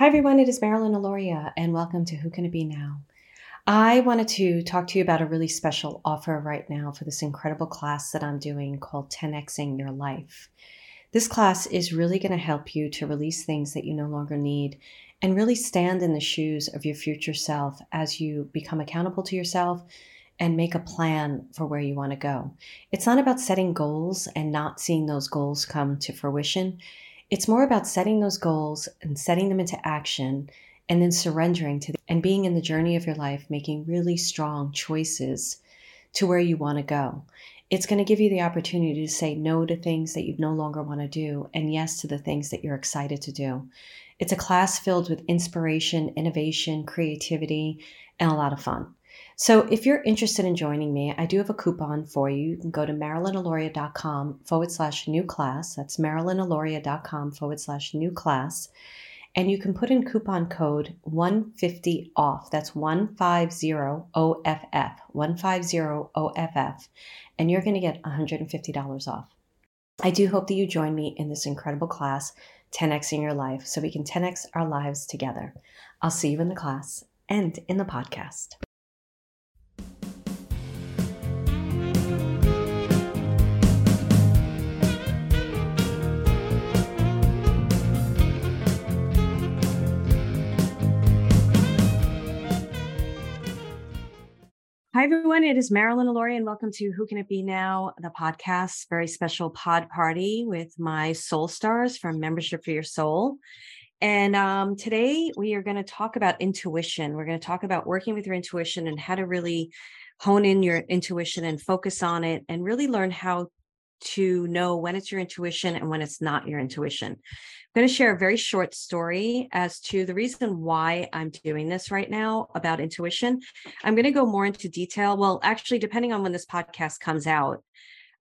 Hi everyone, it is Marilyn Aloria and welcome to Who Can It Be Now? I wanted to talk to you about a really special offer right now for this incredible class that I'm doing called 10Xing Your Life. This class is really going to help you to release things that you no longer need and really stand in the shoes of your future self as you become accountable to yourself and make a plan for where you want to go. It's not about setting goals and not seeing those goals come to fruition. It's more about setting those goals and setting them into action and then surrendering to them and being in the journey of your life, making really strong choices to where you want to go. It's going to give you the opportunity to say no to things that you no longer want to do and yes to the things that you're excited to do. It's a class filled with inspiration, innovation, creativity, and a lot of fun. So if you're interested in joining me, I do have a coupon for you. You can go to marilynaloria.com/new class. That's marilynaloria.com/new class. And you can put in coupon code 150OFF. That's 150OFF, 150OFF. And you're going to get $150 off. I do hope that you join me in this incredible class, 10Xing Your Life, so we can 10X our lives together. I'll see you in the class and in the podcast. Hi, everyone. It is Marilyn Aloria, and welcome to Who Can It Be Now, the podcast, very special pod party with my soul stars from Membership for Your Soul. And today we are going to talk about intuition. We're going to talk about working with your intuition and how to really hone in your intuition and focus on it and really learn how to know when it's your intuition and when it's not your intuition. I'm going to share a very short story as to the reason why I'm doing this right now about intuition. I'm going to go more into detail. Well, actually, depending on when this podcast comes out,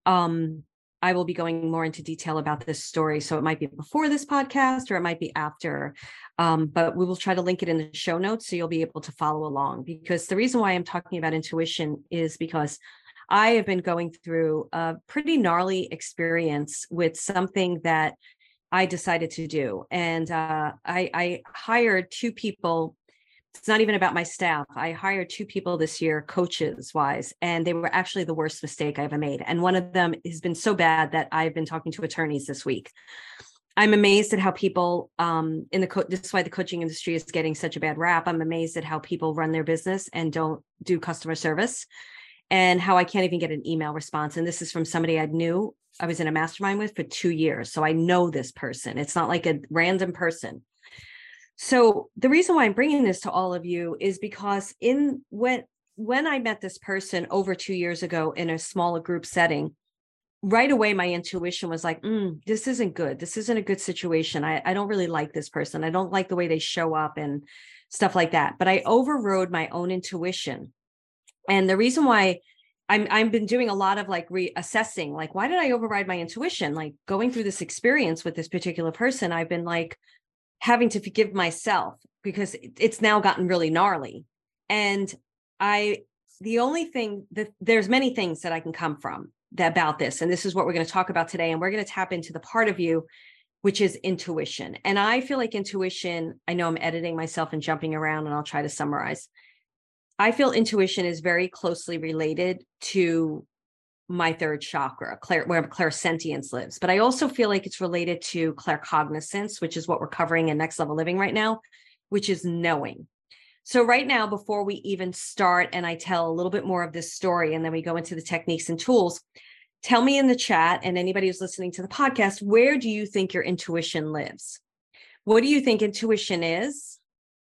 I will be going more into detail about this story. So it might be before this podcast or it might be after, but we will try to link it in the show notes so you'll be able to follow along, because the reason why I'm talking about intuition is because I have been going through a pretty gnarly experience with something that I decided to do. And I hired two people. It's not even about my staff. I hired two people this year, coaches wise, and they were actually the worst mistake I ever made. And one of them has been so bad that I've been talking to attorneys this week. I'm amazed at how people this is why the coaching industry is getting such a bad rap. I'm amazed at how people run their business and don't do customer service, and how I can't even get an email response. And this is from somebody I knew I was in a mastermind with for 2 years. So I know this person. It's not like a random person. So the reason why I'm bringing this to all of you is because when I met this person over 2 years ago in a smaller group setting, right away, my intuition was like, this isn't good. This isn't a good situation. I don't really like this person. I don't like the way they show up and stuff like that. But I overrode my own intuition. And the reason why I've been doing a lot of like reassessing, like, why did I override my intuition? Like going through this experience with this particular person, I've been like having to forgive myself because it's now gotten really gnarly. And there's many things that I can come from about this. And this is what we're going to talk about today. And we're going to tap into the part of you, which is intuition. And I feel like intuition, I know I'm editing myself and jumping around, and I'll try to summarize. I feel intuition is very closely related to my third chakra, where clairsentience lives. But I also feel like it's related to claircognizance, which is what we're covering in Next Level Living right now, which is knowing. So right now, before we even start, and I tell a little bit more of this story, and then we go into the techniques and tools, tell me in the chat, and anybody who's listening to the podcast, where do you think your intuition lives? What do you think intuition is?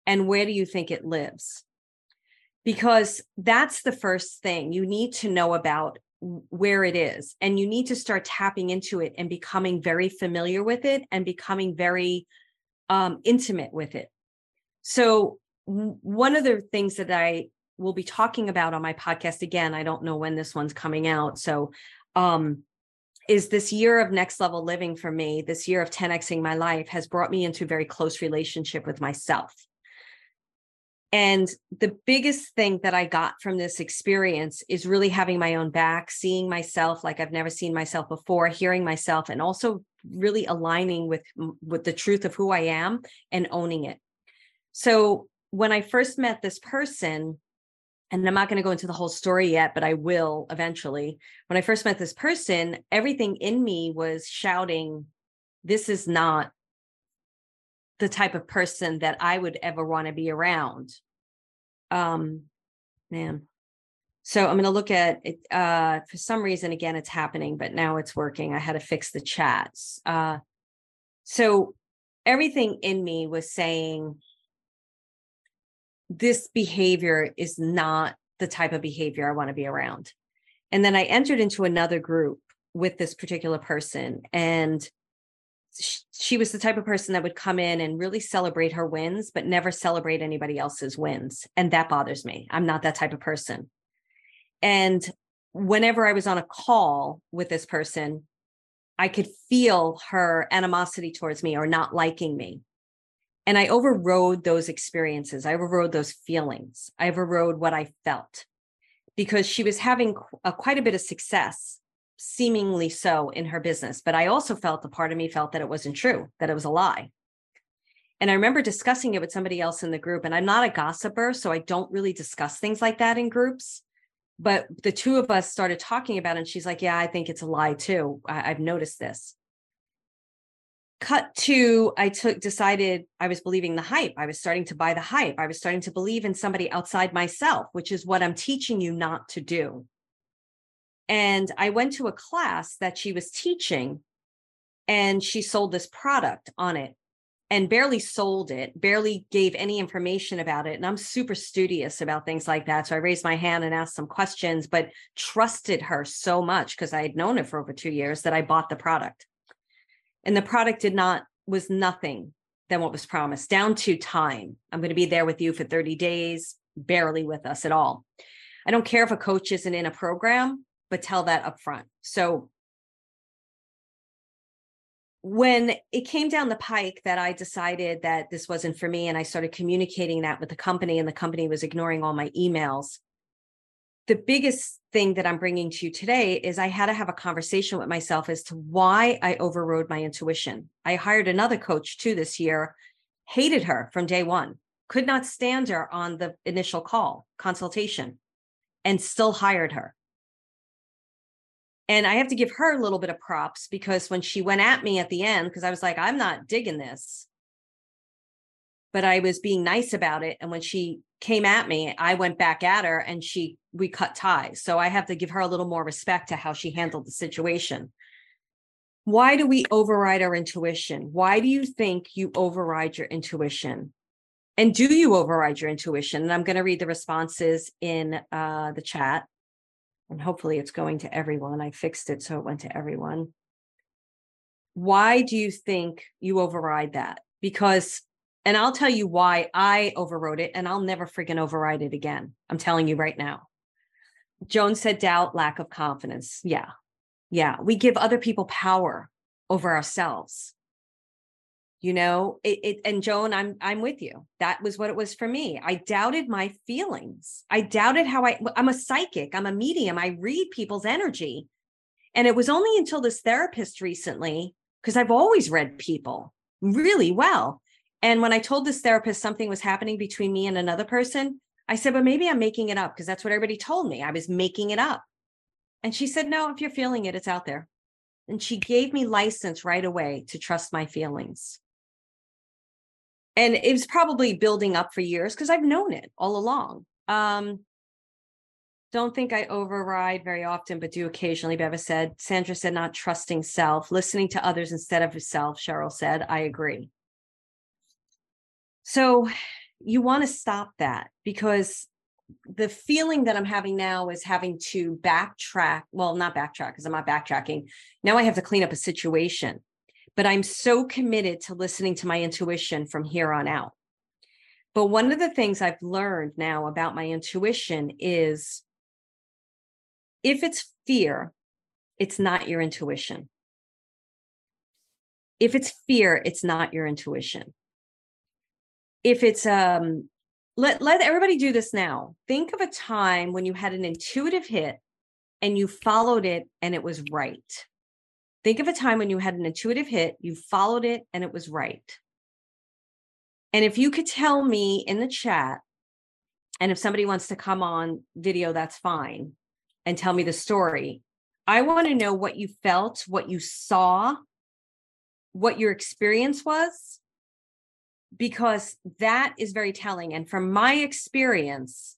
And where do you think it lives? Because that's the first thing you need to know about where it is. And you need to start tapping into it and becoming very familiar with it and becoming very intimate with it. So one of the things that I will be talking about on my podcast, again, I don't know when this one's coming out. So is this year of Next Level Living for me, this year of 10Xing my life has brought me into a very close relationship with myself. And the biggest thing that I got from this experience is really having my own back, seeing myself like I've never seen myself before, hearing myself, and also really aligning with the truth of who I am and owning it. So when I first met this person, and I'm not going to go into the whole story yet, but I will eventually. When I first met this person, everything in me was shouting, this is not the type of person that I would ever want to be around. So I'm going to look at it. For some reason, again, it's happening, but now it's working. I had to fix the chats. So everything in me was saying, this behavior is not the type of behavior I want to be around. And then I entered into another group with this particular person. And she was the type of person that would come in and really celebrate her wins, but never celebrate anybody else's wins. And that bothers me. I'm not that type of person. And whenever I was on a call with this person, I could feel her animosity towards me or not liking me. And I overrode those experiences. I overrode those feelings. I overrode what I felt because she was having quite a bit of success, seemingly so, in her business. But I also felt, a part of me felt that it wasn't true, that it was a lie. And I remember discussing it with somebody else in the group. And I'm not a gossiper, so I don't really discuss things like that in groups. But the two of us started talking about it, and she's like, yeah, I think it's a lie too. I've noticed this. Cut to, decided I was believing the hype. I was starting to buy the hype. I was starting to believe in somebody outside myself, which is what I'm teaching you not to do. And I went to a class that she was teaching, and she sold this product on it and barely sold it, barely gave any information about it. And I'm super studious about things like that. So I raised my hand and asked some questions, but trusted her so much because I had known her for over 2 years that I bought the product. And the product was nothing than what was promised, down to time. I'm going to be there with you for 30 days, barely with us at all. I don't care if a coach isn't in a program, but tell that up front. So when it came down the pike that I decided that this wasn't for me, and I started communicating that with the company, and the company was ignoring all my emails, the biggest thing that I'm bringing to you today is I had to have a conversation with myself as to why I overrode my intuition. I hired another coach too this year, hated her from day one, could not stand her on the initial call consultation, and still hired her. And I have to give her a little bit of props because when she went at me at the end, because I was like, I'm not digging this, but I was being nice about it. And when she came at me, I went back at her and we cut ties. So I have to give her a little more respect to how she handled the situation. Why do we override our intuition? Why do you think you override your intuition? And do you override your intuition? And I'm going to read the responses in the chat. And hopefully it's going to everyone. I fixed it so it went to everyone. Why do you think you override that? Because, and I'll tell you why I overrode it, and I'll never freaking override it again. I'm telling you right now. Joan said doubt, lack of confidence. Yeah. Yeah. We give other people power over ourselves. You know, and Joan, I'm with you. That was what it was for me. I doubted my feelings. I doubted how I'm a psychic. I'm a medium. I read people's energy. And it was only until this therapist recently, because I've always read people really well. And when I told this therapist something was happening between me and another person, I said, well, maybe I'm making it up because that's what everybody told me. I was making it up. And she said, no, if you're feeling it, it's out there. And she gave me license right away to trust my feelings. And it was probably building up for years because I've known it all along. Don't think I override very often, but do occasionally, Beva said. Sandra said, not trusting self, listening to others instead of yourself, Cheryl said. I agree. So you want to stop that because the feeling that I'm having now is having to backtrack. Well, not backtrack because I'm not backtracking. Now I have to clean up a situation. But I'm so committed to listening to my intuition from here on out. But one of the things I've learned now about my intuition is if it's fear, it's not your intuition. If it's fear, it's not your intuition. If it's, let everybody do this now. Think of a time when you had an intuitive hit and you followed it and it was right. Think of a time when you had an intuitive hit, you followed it, and it was right. And if you could tell me in the chat, and if somebody wants to come on video, that's fine, and tell me the story. I want to know what you felt, what you saw, what your experience was, because that is very telling. And from my experience,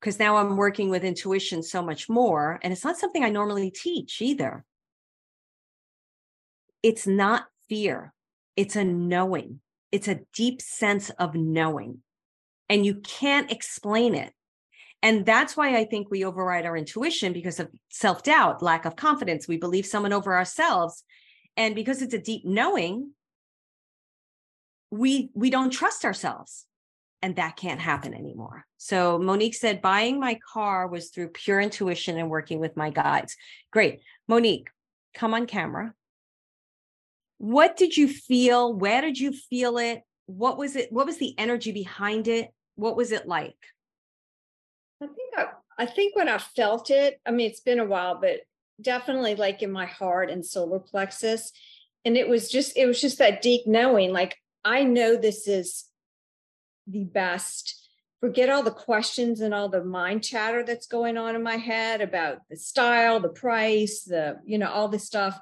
because now I'm working with intuition so much more, and it's not something I normally teach either. It's not fear. It's a knowing. It's a deep sense of knowing, and you can't explain it. And that's why I think we override our intuition because of self-doubt, lack of confidence. We believe someone over ourselves. And because it's a deep knowing, we don't trust ourselves, and that can't happen anymore. So Monique said, buying my car was through pure intuition and working with my guides. Great. Monique, come on camera. What did you feel? Where did you feel it? What was it? What was the energy behind it? What was it like? I think when I felt it, I mean, it's been a while, but definitely like in my heart and solar plexus. And it was just that deep knowing, like, I know this is the best. Forget all the questions and all the mind chatter that's going on in my head about the style, the price, all this stuff.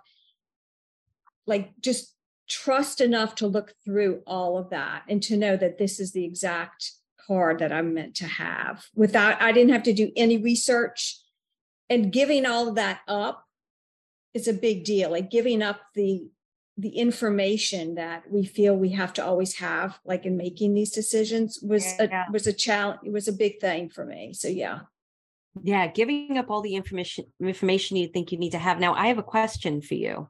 Like, just trust enough to look through all of that and to know that this is the exact car that I'm meant to have. I didn't have to do any research. And giving all of that up is a big deal. Like giving up the information that we feel we have to always have, like in making these decisions, was a challenge. It was a big thing for me. So yeah. Yeah. Giving up all the information you think you need to have. Now I have a question for you.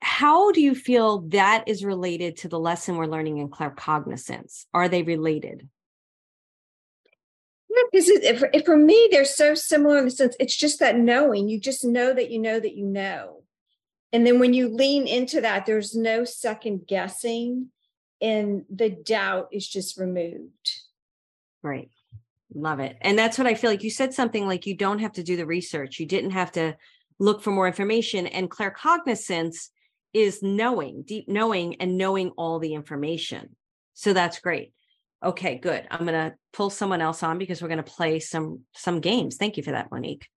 How do you feel that is related to the lesson we're learning in claircognizance? Are they related? Yeah, because for me, they're so similar in the sense it's just that knowing. You just know that you know that you know. And then when you lean into that, there's no second guessing and the doubt is just removed. Right. Love it. And that's what I feel like. You said something like you don't have to do the research. You didn't have to look for more information, and claircognizance is knowing, deep knowing, and knowing all the information. So that's great. Okay, good. I'm going to pull someone else on because we're going to play some games. Thank you for that, Monique.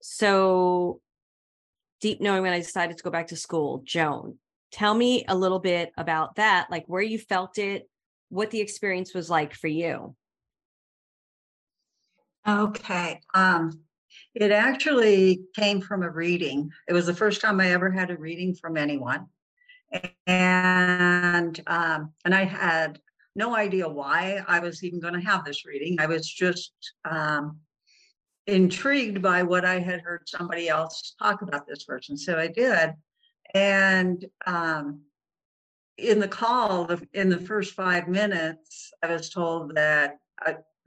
So deep knowing when I decided to go back to school, Joan, tell me a little bit about that, like where you felt it, what the experience was like for you. Okay. It actually came from a reading. It was the first time I ever had a reading from anyone. And I had no idea why I was even going to have this reading. I was just intrigued by what I had heard somebody else talk about this person. So I did. And in the call, in the first 5 minutes, I was told that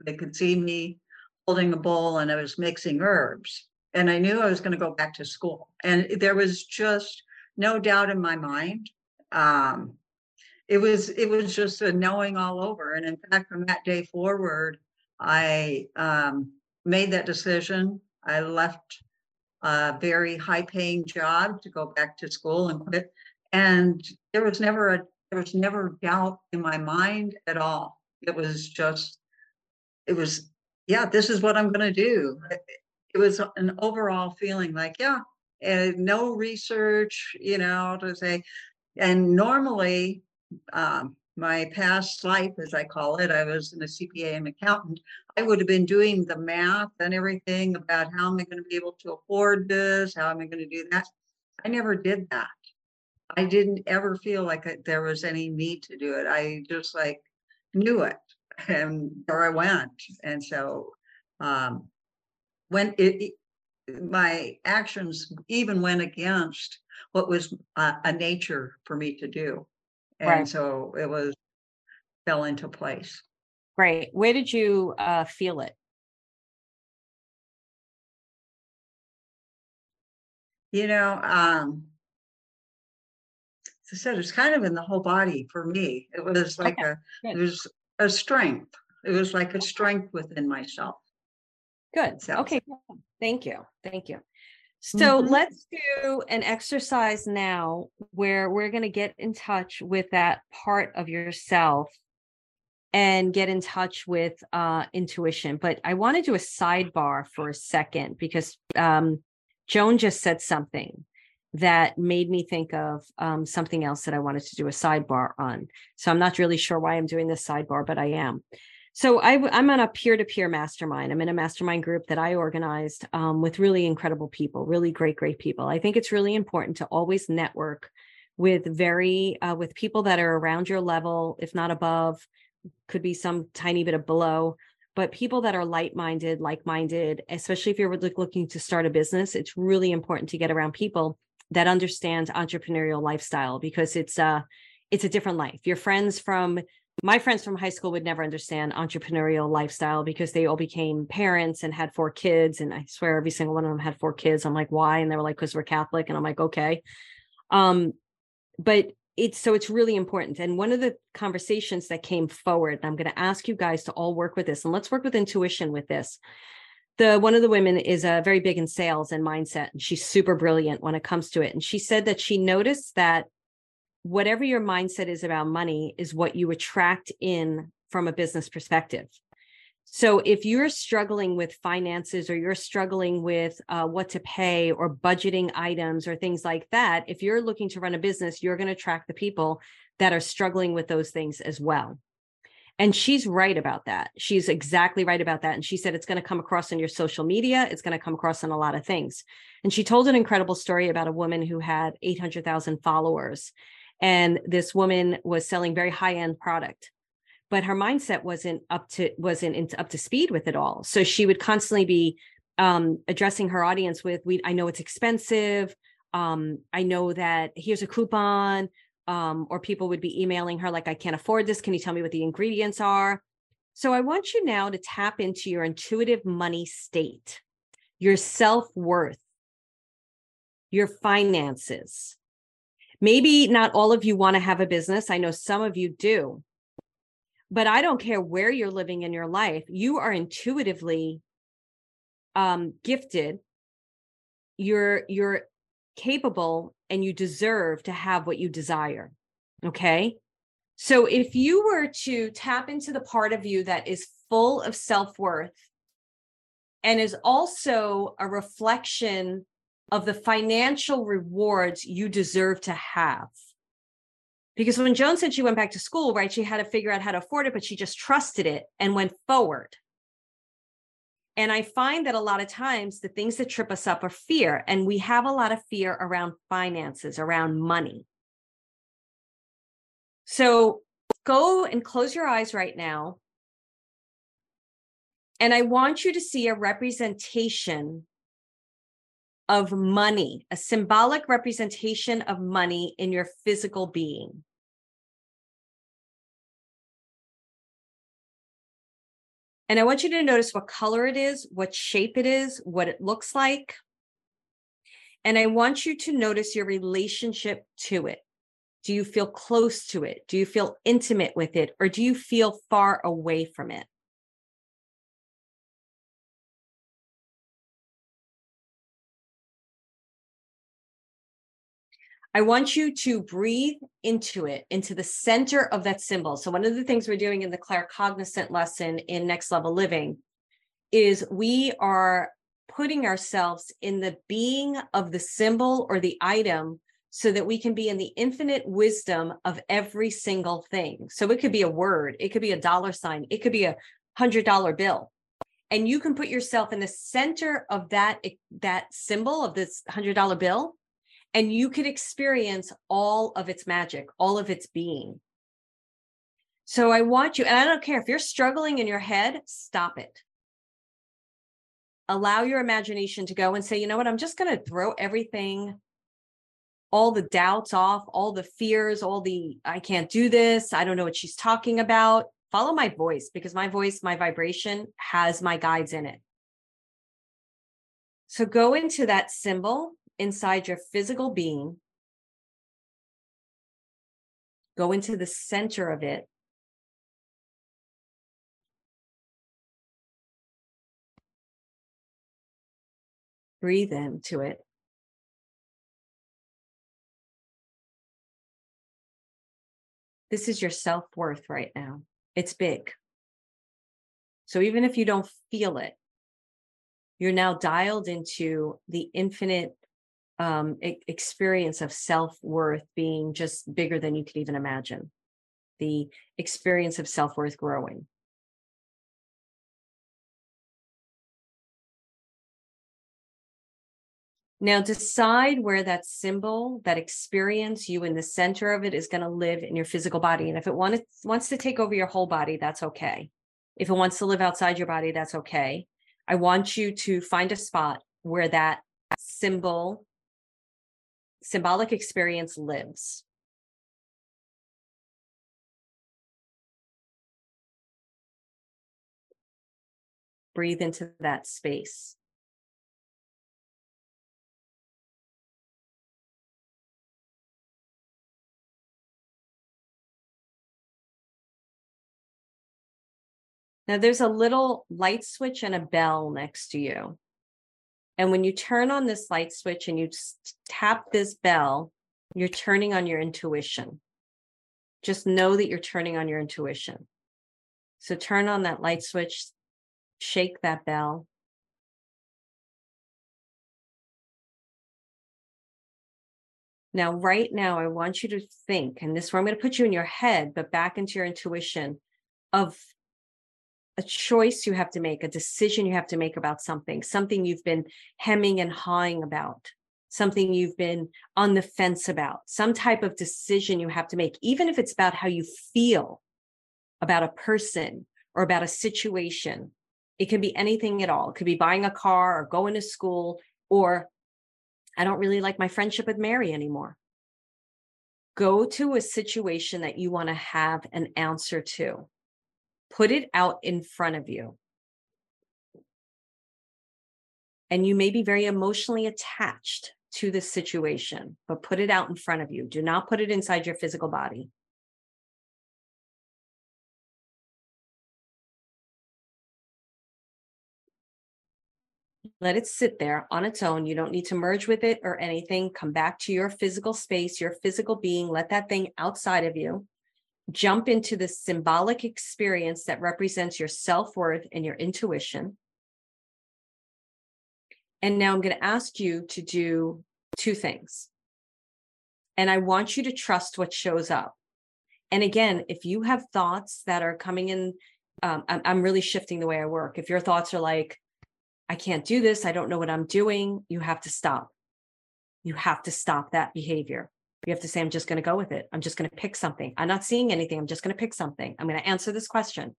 they could see me holding a bowl, and I was mixing herbs, and I knew I was going to go back to school. And there was just no doubt in my mind. It was just a knowing all over. And in fact, from that day forward, I made that decision. I left a very high paying job to go back to school and quit. And there was never doubt in my mind at all. It was yeah, this is what I'm going to do. It was an overall feeling like, yeah, and no research, to say. And normally, my past life, as I call it, I was a CPA and accountant. I would have been doing the math and everything about how am I going to be able to afford this? How am I going to do that? I never did that. I didn't ever feel like there was any need to do it. I just like knew it. And there I went. And so my actions even went against what was a nature for me to do. And right. So it fell into place. Right. Where did you feel it? As I said, it's kind of in the whole body for me. It was like a strength. It was like a strength within myself. Good. So. Okay. Thank you. So let's do an exercise now where we're going to get in touch with that part of yourself and get in touch with intuition. But I want to do a sidebar for a second because Joan just said something that made me think of something else that I wanted to do a sidebar on. So I'm not really sure why I'm doing this sidebar, but I am. So I'm on a peer-to-peer mastermind. I'm in a mastermind group that I organized with really incredible people, really great people. I think it's really important to always network with people that are around your level, if not above, could be some tiny bit of below, but people that are like-minded, especially if you're looking to start a business. It's really important to get around people that understand entrepreneurial lifestyle, because it's a different life. My friends from high school would never understand entrepreneurial lifestyle because they all became parents and had 4 kids. And I swear every single one of them had 4 kids. I'm like, why? And they were like, because we're Catholic. And I'm like, okay. But it's really important. And one of the conversations that came forward, and I'm going to ask you guys to all work with this, and let's work with intuition with this. One of the women is very big in sales and mindset, and she's super brilliant when it comes to it. And she said that she noticed that whatever your mindset is about money is what you attract in from a business perspective. So if you're struggling with finances, or you're struggling with what to pay, or budgeting items, or things like that, if you're looking to run a business, you're going to attract the people that are struggling with those things as well. And she's right about that. She's exactly right about that. And she said, it's going to come across in your social media. It's going to come across in a lot of things. And she told an incredible story about a woman who had 800,000 followers. And this woman was selling very high-end product, but her mindset wasn't up to speed with it all. So she would constantly be addressing her audience with, I know it's expensive. I know that here's a coupon. Or people would be emailing her like, I can't afford this. Can you tell me what the ingredients are? So I want you now to tap into your intuitive money state, your self-worth, your finances. Maybe not all of you want to have a business. I know some of you do, but I don't care where you're living in your life. You are intuitively gifted. You're capable, and you deserve to have what you desire. Okay. So if you were to tap into the part of you that is full of self-worth and is also a reflection of the financial rewards you deserve to have. Because when Joan said she went back to school, right, she had to figure out how to afford it, but she just trusted it and went forward. And I find that a lot of times the things that trip us up are fear, and we have a lot of fear around finances, around money. So go and close your eyes right now. And I want you to see a representation of money, a symbolic representation of money in your physical being. And I want you to notice what color it is, what shape it is, what it looks like. And I want you to notice your relationship to it. Do you feel close to it? Do you feel intimate with it? Or do you feel far away from it? I want you to breathe into it, into the center of that symbol. So one of the things we're doing in the claircognizant lesson in Next Level Living is we are putting ourselves in the being of the symbol or the item so that we can be in the infinite wisdom of every single thing. So it could be a word, it could be a dollar sign, it could be a $100 bill. And you can put yourself in the center of that symbol of this $100 bill. And you could experience all of its magic, all of its being. So I want you, and I don't care if you're struggling in your head, stop it. Allow your imagination to go and say, you know what, I'm just going to throw everything, all the doubts off, all the fears, all the, I can't do this. I don't know what she's talking about. Follow my voice, because my voice, my vibration has my guides in it. So go into that symbol. Inside your physical being, go into the center of it. Breathe into it. This is your self-worth right now. It's big. So even if you don't feel it, you're now dialed into the infinite experience of self-worth being just bigger than you could even imagine. The experience of self-worth growing. Now decide where that symbol, that experience, you in the center of it, is going to live in your physical body. And if it wants to take over your whole body, that's okay. If it wants to live outside your body, that's okay. I want you to find a spot where that symbol, symbolic experience lives. Breathe into that space. Now there's a little light switch and a bell next to you. And when you turn on this light switch and you tap this bell, you're turning on your intuition. Just know that you're turning on your intuition. So turn on that light switch, shake that bell. Now, right now, I want you to think, and this is where I'm going to put you in your head, but back into your intuition of a choice you have to make, a decision you have to make about something you've been hemming and hawing about, something you've been on the fence about, some type of decision you have to make, even if it's about how you feel about a person or about a situation. It can be anything at all. It could be buying a car or going to school, or I don't really like my friendship with Mary anymore. Go to a situation that you want to have an answer to. Put it out in front of you. And you may be very emotionally attached to this situation, but put it out in front of you. Do not put it inside your physical body. Let it sit there on its own. You don't need to merge with it or anything. Come back to your physical space, your physical being. Let that thing outside of you. Jump into the symbolic experience that represents your self-worth and your intuition. And now I'm going to ask you to do two things. And I want you to trust what shows up. And again, if you have thoughts that are coming in, I'm really shifting the way I work. If your thoughts are like, I can't do this, I don't know what I'm doing, you have to stop. You have to stop that behavior. You have to say, I'm just going to go with it. I'm just going to pick something. I'm not seeing anything. I'm just going to pick something. I'm going to answer this question.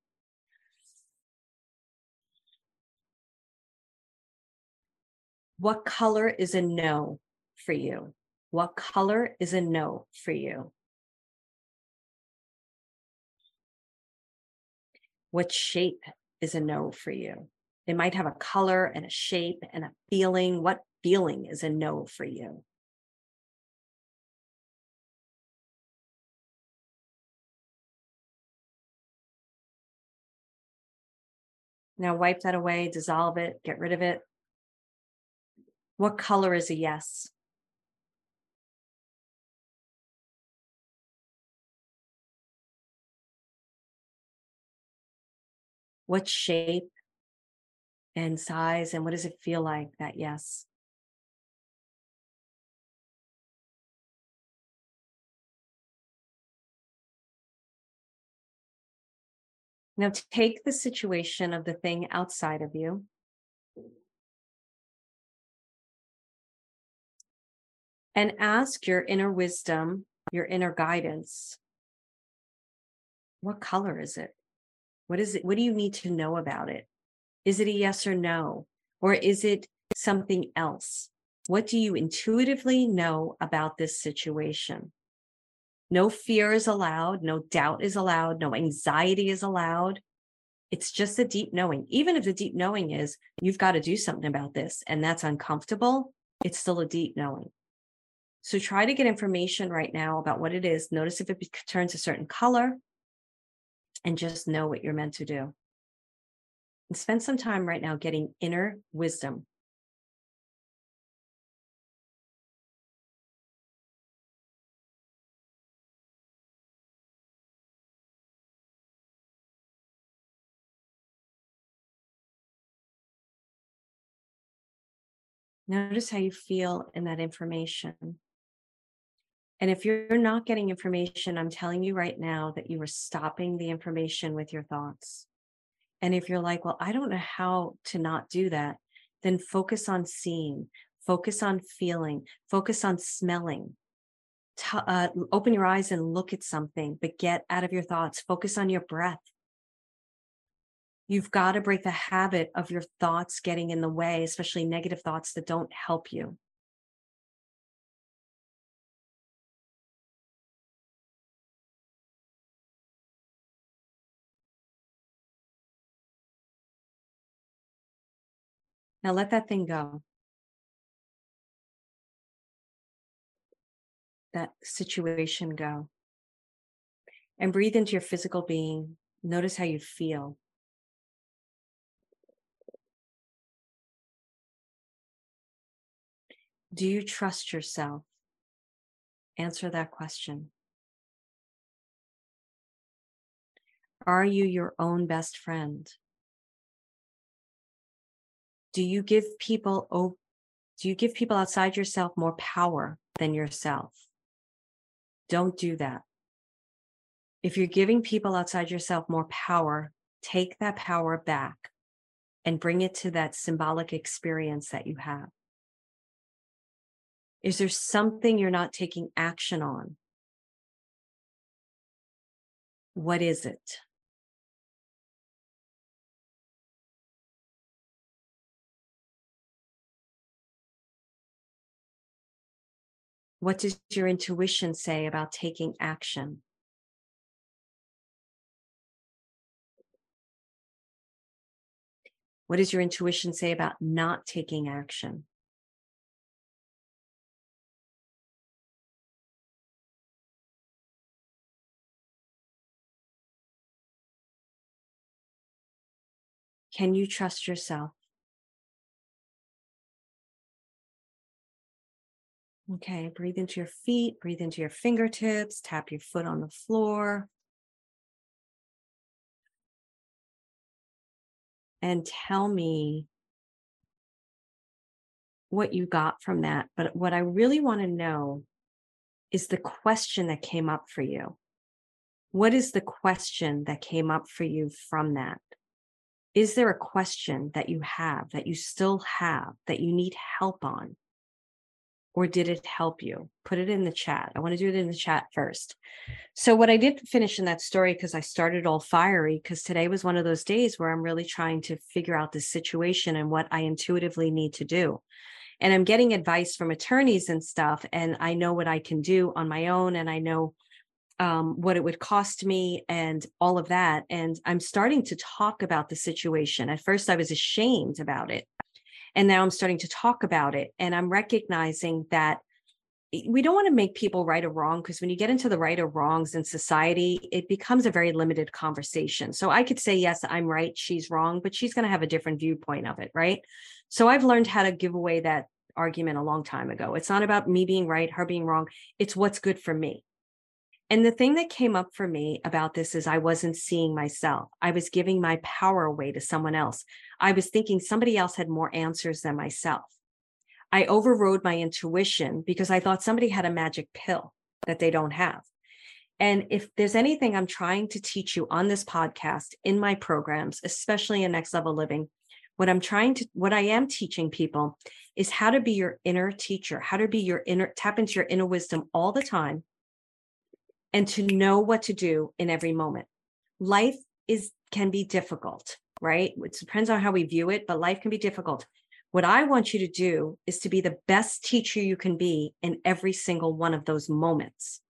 What color is a no for you? What color is a no for you? What shape is a no for you? It might have a color and a shape and a feeling. What feeling is a no for you? Now wipe that away, dissolve it, get rid of it. What color is a yes? What shape and size, and what does it feel like, that yes? Now take the situation of the thing outside of you. And ask your inner wisdom, your inner guidance. What color is it? What is it? What do you need to know about it? Is it a yes or no? Or is it something else? What do you intuitively know about this situation? No fear is allowed. No doubt is allowed. No anxiety is allowed. It's just a deep knowing. Even if the deep knowing is, you've got to do something about this, and that's uncomfortable, it's still a deep knowing. So try to get information right now about what it is. Notice if it turns a certain color, and just know what you're meant to do. And spend some time right now getting inner wisdom. Notice how you feel in that information. And if you're not getting information, I'm telling you right now that you are stopping the information with your thoughts. And if you're like, well, I don't know how to not do that, then focus on seeing, focus on feeling, focus on smelling. Open your eyes and look at something, but get out of your thoughts. Focus on your breath. You've got to break the habit of your thoughts getting in the way, especially negative thoughts that don't help you. Now let that thing go. That situation go. And breathe into your physical being. Notice how you feel. Do you trust yourself? Answer that question. Are you your own best friend? Do you give people outside yourself more power than yourself? Don't do that. If you're giving people outside yourself more power, take that power back and bring it to that symbolic experience that you have. Is there something you're not taking action on? What is it? What does your intuition say about taking action? What does your intuition say about not taking action? Can you trust yourself? Okay, breathe into your feet, breathe into your fingertips, tap your foot on the floor. And tell me what you got from that. But what I really want to know is the question that came up for you. What is the question that came up for you from that? Is there a question that you have, that you still have, that you need help on? Or did it help you? Put it in the chat. I want to do it in the chat first. So what I did finish in that story, because I started all fiery, because today was one of those days where I'm really trying to figure out the situation and what I intuitively need to do. And I'm getting advice from attorneys and stuff, and I know what I can do on my own, and I know what it would cost me and all of that. And I'm starting to talk about the situation. At first, I was ashamed about it. And now I'm starting to talk about it, and I'm recognizing that we don't want to make people right or wrong, because when you get into the right or wrongs in society, it becomes a very limited conversation. So I could say, yes, I'm right, she's wrong, but she's going to have a different viewpoint of it, right? So I've learned how to give away that argument a long time ago. It's not about me being right, her being wrong. It's what's good for me. And the thing that came up for me about this is I wasn't seeing myself. I was giving my power away to someone else. I was thinking somebody else had more answers than myself. I overrode my intuition because I thought somebody had a magic pill that they don't have. And if there's anything I'm trying to teach you on this podcast, in my programs, especially in Next Level Living, what I am teaching people is how to be your inner teacher, how to be your inner, tap into your inner wisdom all the time, and to know what to do in every moment. Life can be difficult, right? It depends on how we view it, but life can be difficult. What I want you to do is to be the best teacher you can be in every single one of those moments.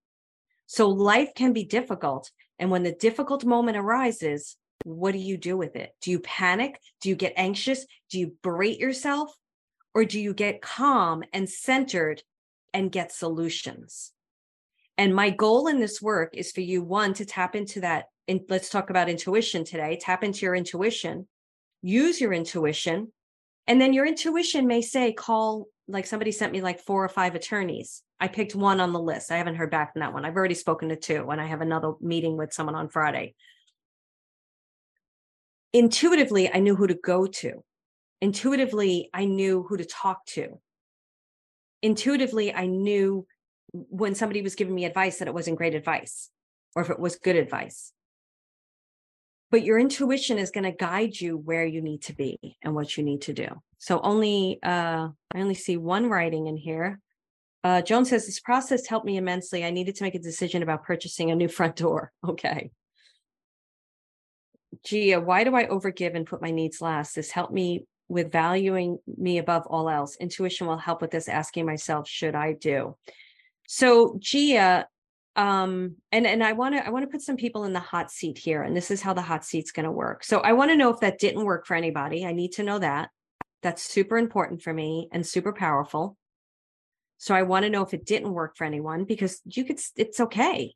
So life can be difficult. And when the difficult moment arises, what do you do with it? Do you panic? Do you get anxious? Do you berate yourself? Or do you get calm and centered and get solutions? And my goal in this work is for you, one, to tap into that. And let's talk about intuition today. Tap into your intuition, use your intuition. And then your intuition may say, call, like somebody sent me like 4 or 5 attorneys. I picked one on the list. I haven't heard back from that one. I've already spoken to 2, and I have another meeting with someone on Friday. Intuitively, I knew who to go to. Intuitively, I knew who to talk to. intuitively, I knew when somebody was giving me advice that it wasn't great advice or if it was good advice. But your intuition is going to guide you where you need to be and what you need to do. So only I only see one writing in here. Joan says, this process helped me immensely. I needed to make a decision about purchasing a new front door. Okay. Gia, why do I overgive and put my needs last? This helped me with valuing me above all else. Intuition will help with this, asking myself, should I do? So Gia, and I want to put some people in the hot seat here, and this is how the hot seat's going to work. So I want to know if that didn't work for anybody. I need to know that. That's super important for me and super powerful. So I want to know if it didn't work for anyone, because you could, it's okay.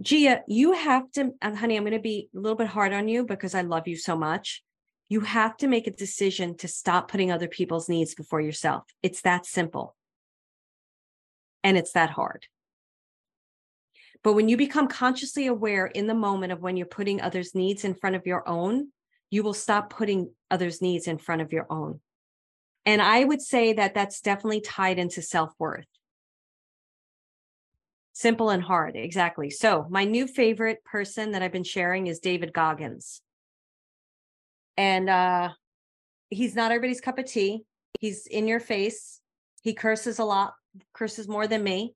Gia, you have to, honey, I'm going to be a little bit hard on you because I love you so much. You have to make a decision to stop putting other people's needs before yourself. It's that simple. And it's that hard. But when you become consciously aware in the moment of when you're putting others' needs in front of your own, you will stop putting others' needs in front of your own. And I would say that that's definitely tied into self-worth. Simple and hard, exactly. So my new favorite person that I've been sharing is David Goggins. And he's not everybody's cup of tea. He's in your face. He curses a lot, curses more than me.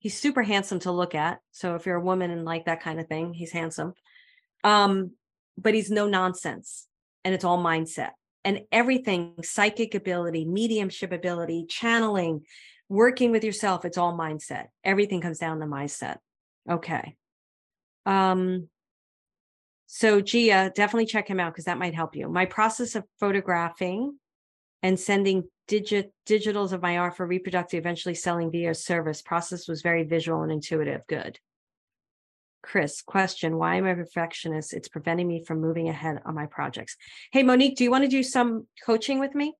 He's super handsome to look at. So if you're a woman and like that kind of thing, he's handsome. But he's no nonsense, and it's all mindset and everything, psychic ability, mediumship ability, channeling, working with yourself. It's all mindset. Everything comes down to mindset. Okay. So Gia, definitely check him out because that might help you. My process of photographing and sending digitals of my art for reproductive, eventually selling via service. Process was very visual and intuitive. Good. Chris, question, why am I a perfectionist? It's preventing me from moving ahead on my projects. Hey, Monique, do you want to do some coaching with me?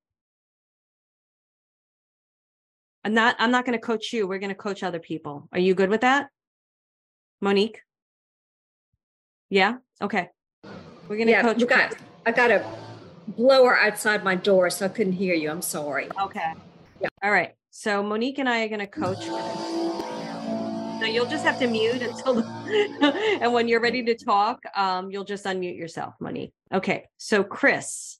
I'm not going to coach you. We're going to coach other people. Are you good with that, Monique? Yeah? Okay. We're going to coach. I got a blower outside my door, so I couldn't hear you. I'm sorry. Okay. Yeah. All right. So Monique and I are going to coach. So you'll just have to mute until, and when you're ready to talk, you'll just unmute yourself, Monique. Okay. So Chris,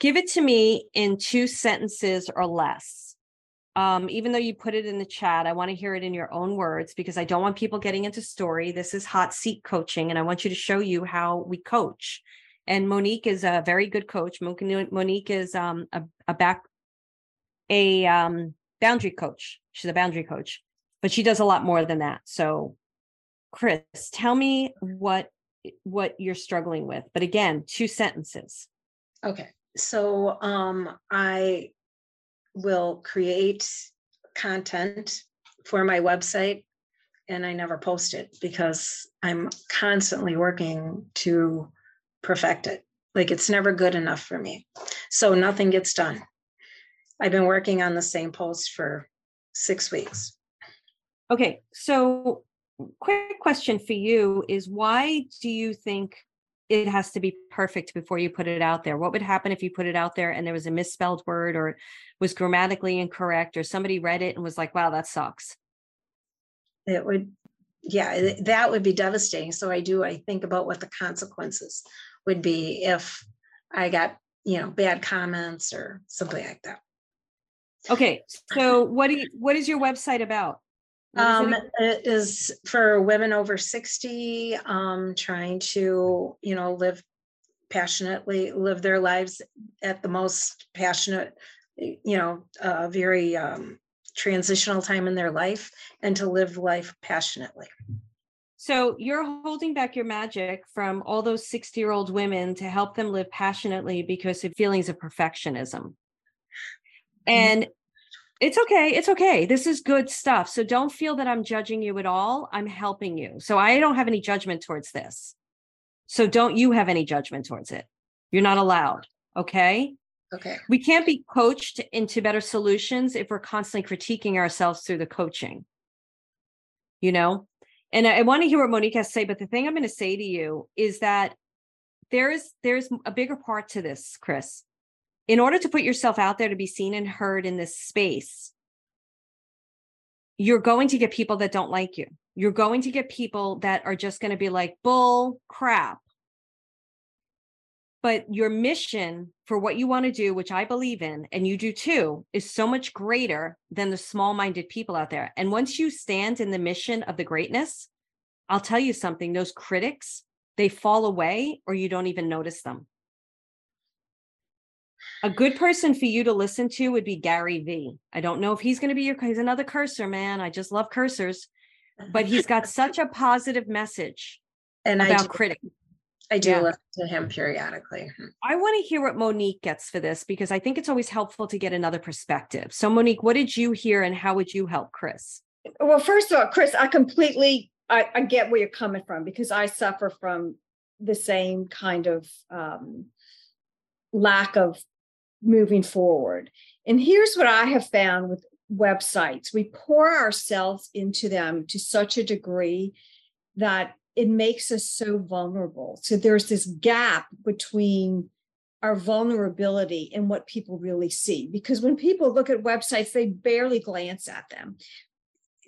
give it to me in 2 sentences or less. Even though you put it in the chat, I want to hear it in your own words because I don't want people getting into story. This is hot seat coaching, and I want you to show you how we coach. And Monique is a very good coach. Monique is boundary coach. She's a boundary coach, but she does a lot more than that. So Chris, tell me what you're struggling with, but again, 2 sentences. Okay. So I will create content for my website and I never post it because I'm constantly working to perfect it. Like it's never good enough for me. So nothing gets done. I've been working on the same post for 6 weeks. Okay. So quick question for you is why do you think it has to be perfect before you put it out there? What would happen if you put it out there and there was a misspelled word or was grammatically incorrect or somebody read it and was like, wow, that sucks? It would. Yeah, that would be devastating. So I think about what the consequences would be if I got, bad comments or something like that. Okay. So what is your website about? It is for women over 60, trying to, live passionately, live their lives at the most passionate, very, transitional time in their life and to live life passionately. So you're holding back your magic from all those 60-year-old women to help them live passionately because of feelings of perfectionism. And it's okay. It's okay. This is good stuff. So don't feel that I'm judging you at all. I'm helping you. So I don't have any judgment towards this. So don't you have any judgment towards it. You're not allowed. Okay. Okay. We can't be coached into better solutions if we're constantly critiquing ourselves through the coaching, and I want to hear what Monique has to say, but the thing I'm going to say to you is that there's a bigger part to this, Chris. in order to put yourself out there to be seen and heard in this space, you're going to get people that don't like you. You're going to get people that are just going to be like, bull crap. But your mission for what you want to do, which I believe in, and you do too, is so much greater than the small-minded people out there. And once you stand in the mission of the greatness, I'll tell you something, those critics, they fall away or you don't even notice them. A good person for you to listen to would be Gary V. I don't know if he's going to be he's another cursor, man. I just love cursors, but he's got such a positive message and about critics. I do listen to him periodically. I want to hear what Monique gets for this, because I think it's always helpful to get another perspective. So Monique, what did you hear and how would you help Chris? Well, first of all, Chris, I get where you're coming from, because I suffer from the same kind of lack of moving forward. And here's what I have found with websites. We pour ourselves into them to such a degree that it makes us so vulnerable. So there's this gap between our vulnerability and what people really see. Because when people look at websites, they barely glance at them.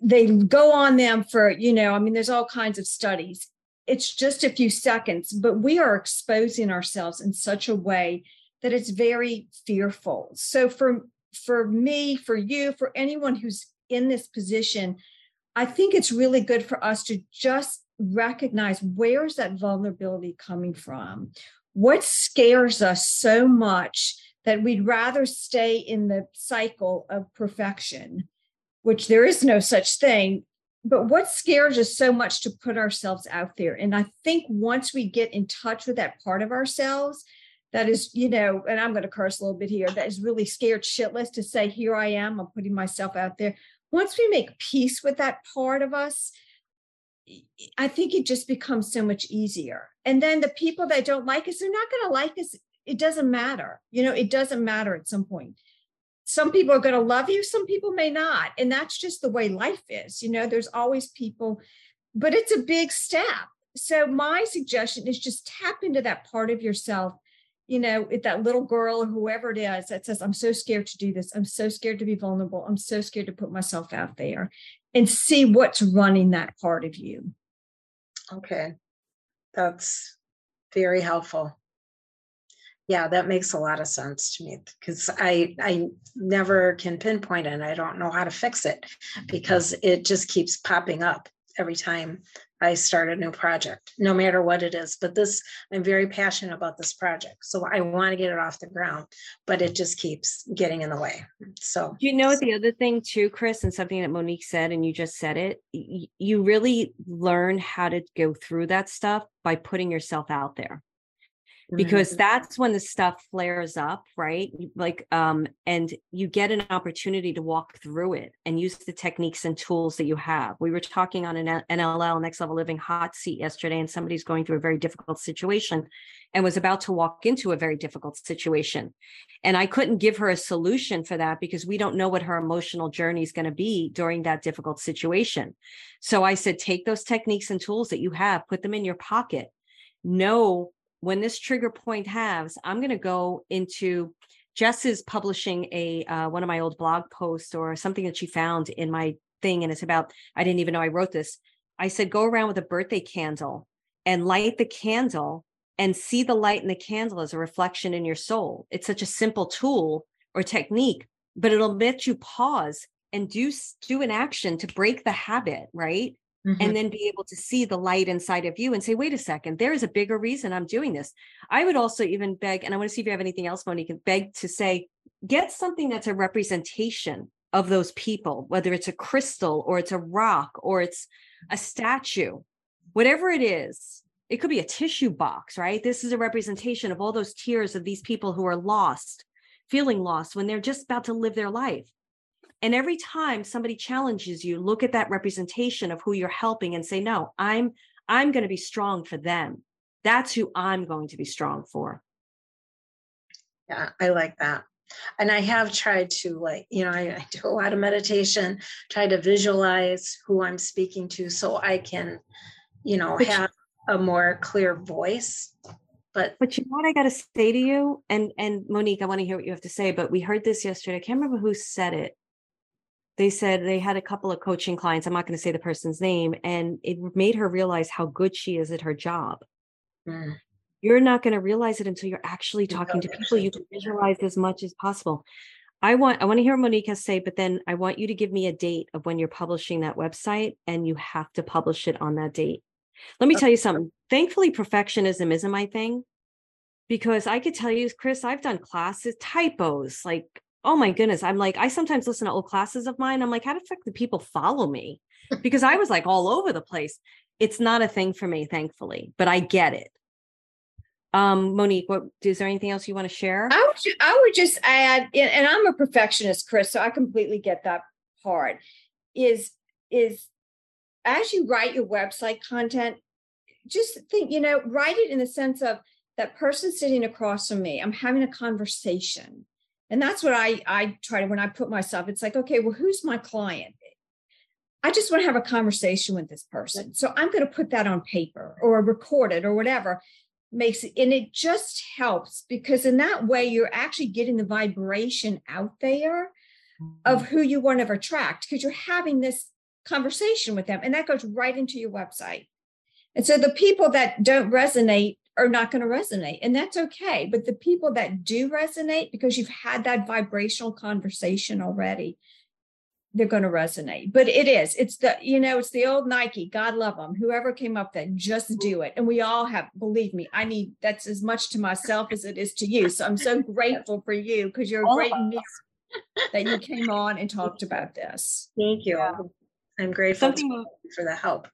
They go on them for, there's all kinds of studies. It's just a few seconds, but we are exposing ourselves in such a way that it's very fearful. So for me, for you, for anyone who's in this position, I think it's really good for us to just recognize, where is that vulnerability coming from? What scares us so much that we'd rather stay in the cycle of perfection, which there is no such thing, but what scares us so much to put ourselves out there? And I think once we get in touch with that part of ourselves that is, and I'm going to curse a little bit here, that is really scared shitless to say, here I am, I'm putting myself out there. Once we make peace with that part of us, I think it just becomes so much easier. And then the people that don't like us, they're not going to like us. It doesn't matter. It doesn't matter at some point. Some people are going to love you. Some people may not. And that's just the way life is. There's always people, but it's a big step. So my suggestion is just tap into that part of yourself. That little girl or whoever it is that says, I'm so scared to do this. I'm so scared to be vulnerable. I'm so scared to put myself out there, and see what's running that part of you. Okay. That's very helpful. Yeah, that makes a lot of sense to me, because I never can pinpoint it, and I don't know how to fix it, because it just keeps popping up every time I start a new project, no matter what it is. But I'm very passionate about this project. So I want to get it off the ground, but it just keeps getting in the way. So, the other thing too, Chris, and something that Monique said, and you just said it, you really learn how to go through that stuff by putting yourself out there, because that's when the stuff flares up, right? And you get an opportunity to walk through it and use the techniques and tools that you have. We were talking on an NLL, Next Level Living hot seat yesterday, and somebody's going through a very difficult situation and was about to walk into a very difficult situation. And I couldn't give her a solution for that, because we don't know what her emotional journey is going to be during that difficult situation. So I said, take those techniques and tools that you have, put them in your pocket. Know, when this trigger point halves, I'm going to go into, Jess is publishing one of my old blog posts or something that she found in my thing. And it's about, I didn't even know I wrote this. I said, go around with a birthday candle and light the candle and see the light in the candle as a reflection in your soul. It's such a simple tool or technique, but it'll let you pause and do an action to break the habit, right? And then be able to see the light inside of you and say, wait a second, there is a bigger reason I'm doing this. I would also even beg, and I want to see if you have anything else, Monique, beg to say, get something that's a representation of those people, whether it's a crystal or it's a rock or it's a statue, whatever it is. It could be a tissue box, right? This is a representation of all those tears of these people who are lost, feeling lost when they're just about to live their life. And every time somebody challenges you, look at that representation of who you're helping and say, no, I'm going to be strong for them. That's who I'm going to be strong for. Yeah, I like that. And I have tried to I do a lot of meditation, try to visualize who I'm speaking to so I can, have a more clear voice. But you know what I got to say to you? And Monique, I want to hear what you have to say, but we heard this yesterday. I can't remember who said it. They said they had a couple of coaching clients. I'm not going to say the person's name. And it made her realize how good she is at her job. Mm. You're not going to realize it until you're actually talking to people. You can visualize as much as possible. I want to hear what Monique has to say, but then I want you to give me a date of when you're publishing that website, and you have to publish it on that date. Let me tell you something. Thankfully, perfectionism isn't my thing, because I could tell you, Chris, I've done classes, typos, like, oh my goodness. I'm like, I sometimes listen to old classes of mine. I'm like, how the fuck do people follow me? Because I was like all over the place. It's not a thing for me, thankfully, but I get it. Monique, is there anything else you want to share? I would just add, and I'm a perfectionist, Chris, so I completely get that part, is as you write your website content, just think, write it in the sense of that person sitting across from me, I'm having a conversation. And that's what I try to, when I put myself, it's like, okay, well, who's my client? I just want to have a conversation with this person. So I'm going to put that on paper or record it or whatever. Makes it, and it just helps, because in that way you're actually getting the vibration out there of who you want to attract, because you're having this conversation with them, and that goes right into your website. And so the people that don't resonate are not going to resonate, and that's okay. But the people that do resonate, because you've had that vibrational conversation already, they're going to resonate. But it's the old Nike, God love them, whoever came up that just do it. And we all have, believe me, that's as much to myself as it is to you. So I'm so grateful for you, because you're a great niece that you came on and talked about this. Thank you. Yeah. I'm grateful for the help.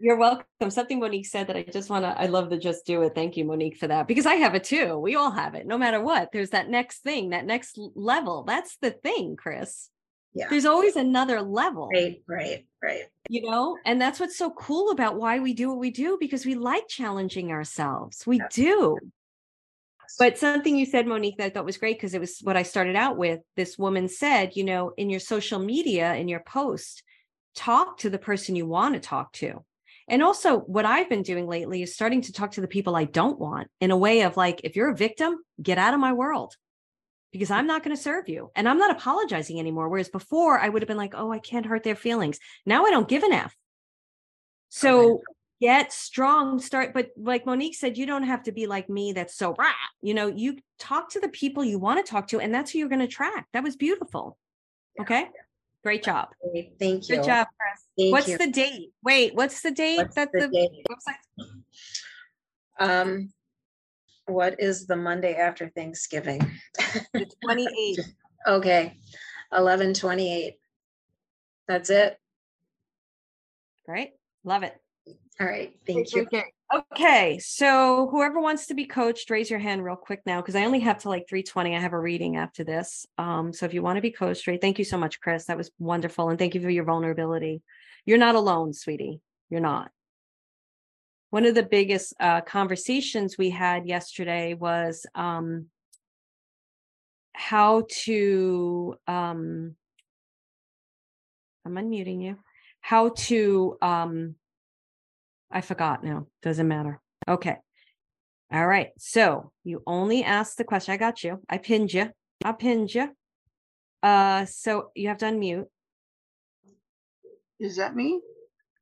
You're welcome. Something Monique said that I love the just do it. Thank you, Monique, for that, because I have it too. We all have it, no matter what. There's that next thing, that next level. That's the thing, Chris. Yeah. There's always another level. Right. And that's what's so cool about why we do what we do, because we like challenging ourselves. We do. But something you said, Monique, that I thought was great, because it was what I started out with. This woman said, in your social media, in your post, talk to the person you want to talk to. And also what I've been doing lately is starting to talk to the people I don't want, in a way of like, if you're a victim, get out of my world, because I'm not going to serve you. And I'm not apologizing anymore. Whereas before I would have been like, oh, I can't hurt their feelings. Now I don't give an F. So get strong, start. But like Monique said, you don't have to be like me. That's so rah. You talk to the people you want to talk to, and that's who you're going to attract. That was beautiful. Yeah. Okay. Great job. Thank you. Good job, Chris. What's the date? Wait, what's the date? Website? What is the Monday after Thanksgiving? The 28th. Okay. 11/28. That's it. Great. Love it. All right. Thank you. Okay. So whoever wants to be coached, raise your hand real quick now, because I only have to like 3:20. I have a reading after this. So if you want to be coached, right? Thank you so much, Chris. That was wonderful. And thank you for your vulnerability. You're not alone, sweetie. You're not. One of the biggest conversations we had yesterday was how to, I'm unmuting you, how to, I forgot now, doesn't matter. Okay. All right. So you only asked the question. I got you. I pinned you. So you have to unmute. Is that me?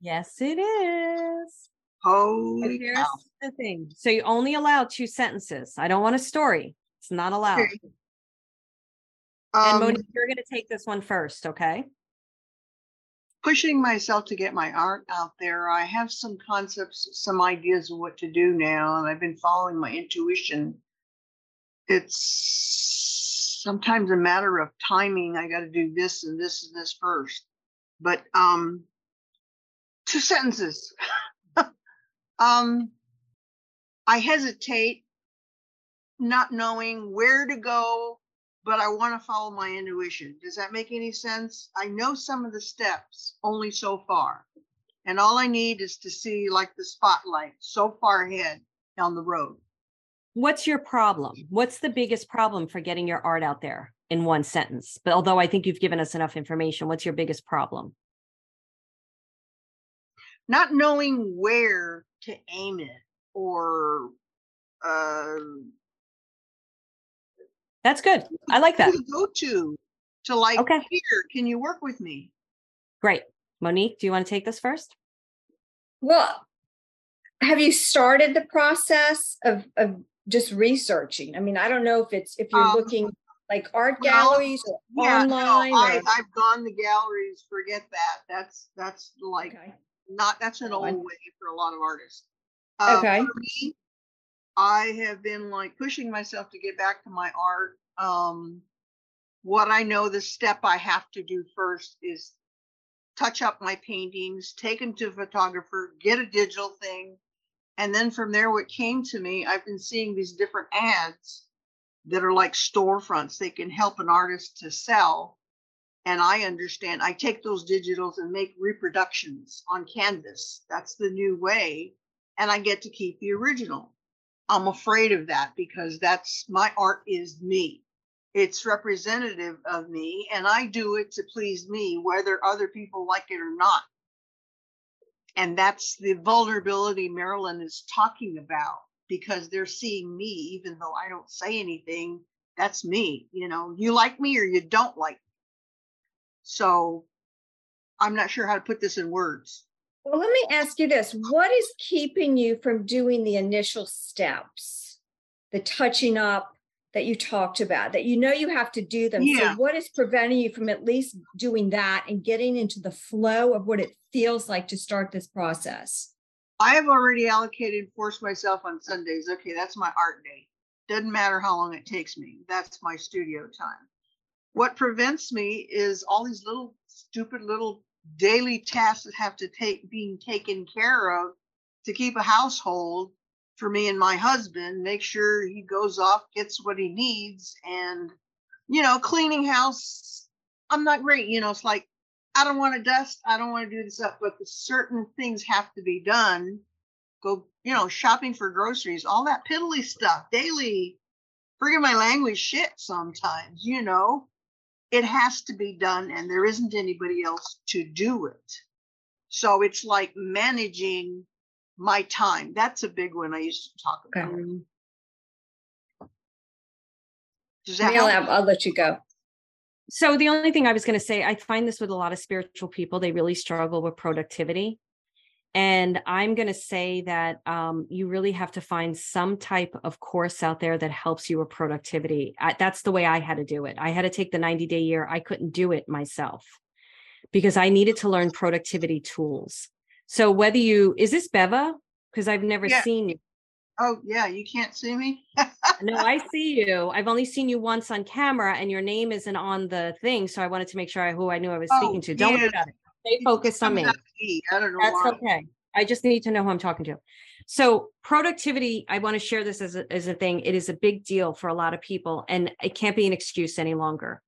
Yes, it is. Here's the thing. So you only allow 2 sentences. I don't want a story. It's not allowed. Okay. And Monique, you're going to take this one first, okay? Pushing myself to get my art out there. I have some concepts, some ideas of what to do now, and I've been following my intuition. It's sometimes a matter of timing. I got to do this and this and this first. But 2 sentences. I hesitate, not knowing where to go, but I want to follow my intuition. Does that make any sense? I know some of the steps only so far, and all I need is to see like the spotlight so far ahead down the road. What's your problem? What's the biggest problem for getting your art out there in one sentence? But although I think you've given us enough information, what's your biggest problem? Not knowing where to aim it or That's good. I like that. Go to like, okay, here, can you work with me? Great. Monique, do you want to take this first? Well, have you started the process of just researching? I mean, I don't know if you're looking like art galleries or online. No, I've gone to galleries. Forget that. That's like, okay, not, that's an old way for a lot of artists. Okay. For me, I have been like pushing myself to get back to my art. What I know the step I have to do first is touch up my paintings, take them to a photographer, get a digital thing. And then from there, what came to me, I've been seeing these different ads that are like storefronts. They can help an artist to sell. And I understand, I take those digitals and make reproductions on canvas. That's the new way. And I get to keep the original. I'm afraid of that because that's, my art is me. It's representative of me, and I do it to please me, whether other people like it or not. And that's the vulnerability Marilyn is talking about, because they're seeing me, even though I don't say anything. That's me. You know, you like me or you don't like me. So I'm not sure how to put this in words. Well, let me ask you this. What is keeping you from doing the initial steps, the touching up, that you talked about, that you know you have to do them? Yeah. So what is preventing you from at least doing that and getting into the flow of what it feels like to start this process? I have already allocated, forced myself on Sundays. Okay, that's my art day. Doesn't matter how long it takes me. That's my studio time. What prevents me is all these little stupid little daily tasks that have to being taken care of to keep a household for me and my husband, make sure he goes off, gets what he needs. And, you know, cleaning house, I'm not great. You know, it's like, I don't want to dust. I don't want to do this up, but the certain things have to be done. Go, you know, shopping for groceries, all that piddly stuff daily, forgive my language, shit sometimes, you know, it has to be done and there isn't anybody else to do it. So it's like managing my time. That's a big one I used to talk about. Okay. Does that help? I'll let you go. So the only thing I was going to say, I find this with a lot of spiritual people, they really struggle with productivity. And I'm going to say that you really have to find some type of course out there that helps you with productivity. That's the way I had to do it. I had to take the 90-day year. I couldn't do it myself because I needed to learn productivity tools. So whether you, is this Beva? Because I've never seen you. Oh yeah. You can't see me? No, I see you. I've only seen you once on camera and your name isn't on the thing. So I wanted to make sure who I knew I was speaking to. Don't worry about it. Stay focused on me. I don't know why. That's okay. I just need to know who I'm talking to. So productivity, I want to share this as a thing. It is a big deal for a lot of people and it can't be an excuse any longer.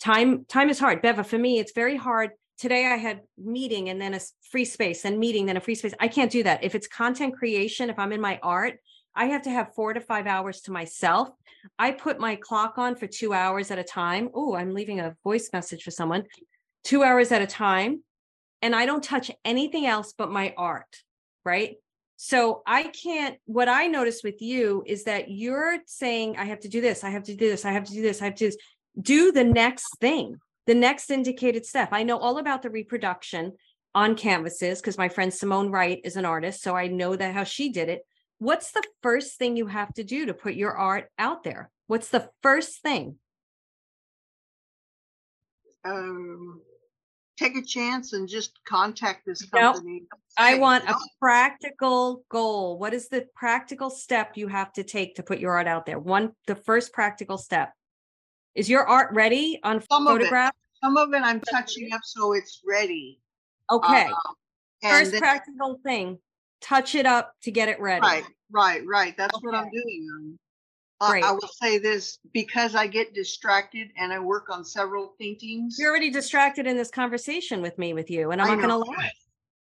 Time is hard. Beva, for me, it's very hard. Today I had meeting and then a free space and meeting, then a free space. I can't do that. If it's content creation, if I'm in my art, I have to have 4 to 5 hours to myself. I put my clock on for 2 hours at a time. Oh, I'm leaving a voice message for someone. 2 hours at a time. And I don't touch anything else but my art, right? So I can't, what I noticed with you is that you're saying, I have to do this. I have to do this. I have to do this. I have to do this. Do the next thing. The next indicated step. I know all about the reproduction on canvases because my friend Simone Wright is an artist. So I know that how she did it. What's the first thing you have to do to put your art out there? What's the first thing? Take a chance and just contact this company. Nope. I want a practical goal. What is the practical step you have to take to put your art out there? The first practical step. Is your art ready on photograph? Some of it I'm touching up so it's ready. Okay. First practical thing, touch it up to get it ready. Right. That's okay. What I'm doing. I will say this because I get distracted and I work on several paintings. You're already distracted in this conversation with me, with you, and I'm not going to lie.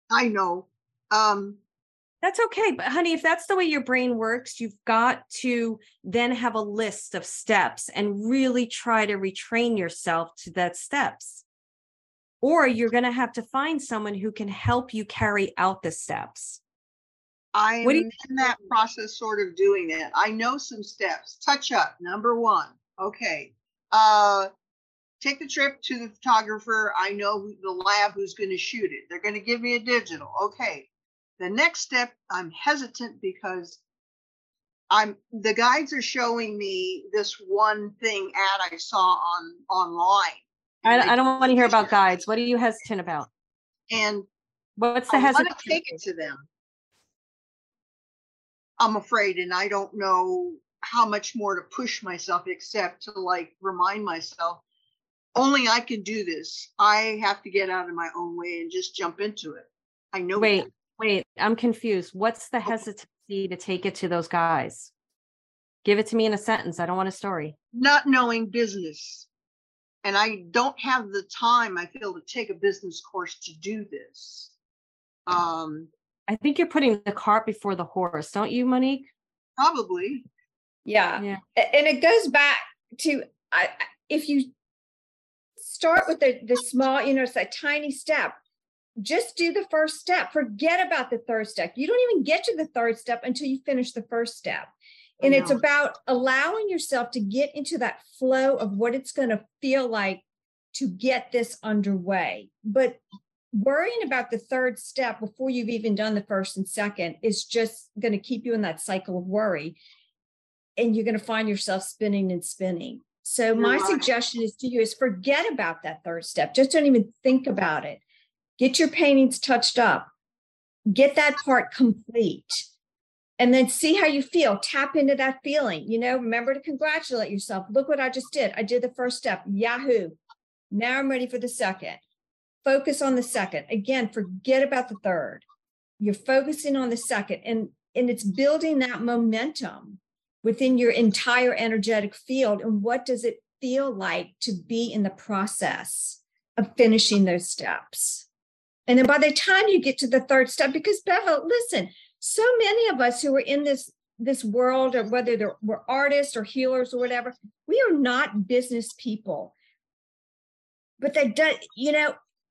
I know. That's okay. But honey, if that's the way your brain works, you've got to then have a list of steps and really try to retrain yourself to that steps. Or you're going to have to find someone who can help you carry out the steps. I'm in that process, sort of doing that. I know some steps. Touch up, number one. Okay. Take the trip to the photographer. I know the lab who's going to shoot it. They're going to give me a digital. Okay. The next step, I'm hesitant because the guides are showing me this one thing ad I saw online. I don't want to hear about guides. What are you hesitant about? And what's the hesitation? I want to take it to them. I'm afraid, and I don't know how much more to push myself except to remind myself, only I can do this. I have to get out of my own way and just jump into it. I know. Wait, I'm confused. What's the hesitancy to take it to those guys? Give it to me in a sentence. I don't want a story. Not knowing business. And I don't have the time, I feel, to take a business course to do this. I think you're putting the cart before the horse, don't you, Monique? Probably. Yeah. And it goes back to, if you start with the small, it's a tiny step. Just do the first step. Forget about the third step. You don't even get to the third step until you finish the first step. And it's about allowing yourself to get into that flow of what it's going to feel like to get this underway. But worrying about the third step before you've even done the first and second is just going to keep you in that cycle of worry, and you're going to find yourself spinning and spinning. So my suggestion is to you is forget about that third step. Just don't even think about it. Get your paintings touched up, get that part complete, and then see how you feel. Tap into that feeling. Remember to congratulate yourself. Look what I just did. I did the first step. Yahoo. Now I'm ready for the second. Focus on the second. Again, forget about the third. You're focusing on the second, and it's building that momentum within your entire energetic field. And what does it feel like to be in the process of finishing those steps? And then by the time you get to the third step, because Beva, listen, so many of us who are in this world, or whether we're artists or healers or whatever, we are not business people. But that does,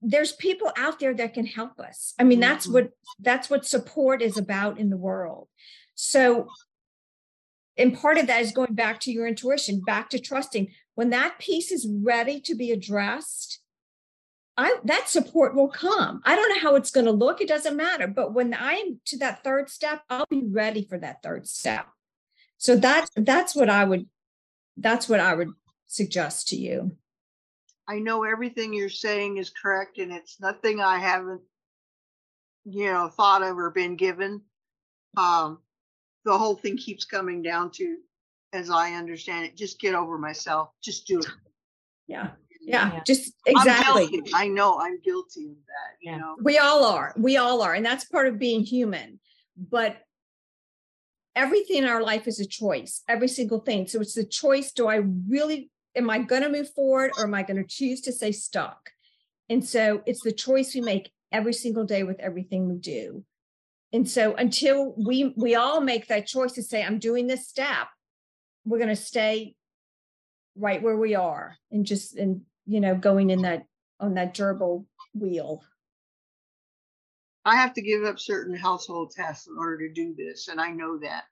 there's people out there that can help us. I mean, that's what support is about in the world. So, and part of that is going back to your intuition, back to trusting. When that piece is ready to be addressed, that support will come. I don't know how it's going to look. It doesn't matter. But when I'm to that third step, I'll be ready for that third step. So that's what I would suggest to you. I know everything you're saying is correct, and it's nothing I haven't, thought of or been given. The whole thing keeps coming down to, as I understand it, just get over myself. Just do it. Yeah. Just exactly. I know I'm guilty of that. We all are, and that's part of being human. But everything in our life is a choice. Every single thing. So it's the choice. Am I going to move forward, or am I going to choose to stay stuck? And so it's the choice we make every single day with everything we do. And so until we all make that choice to say, I'm doing this step, we're going to stay right where we are and going in that, on that gerbil wheel. I have to give up certain household tasks in order to do this. And I know that.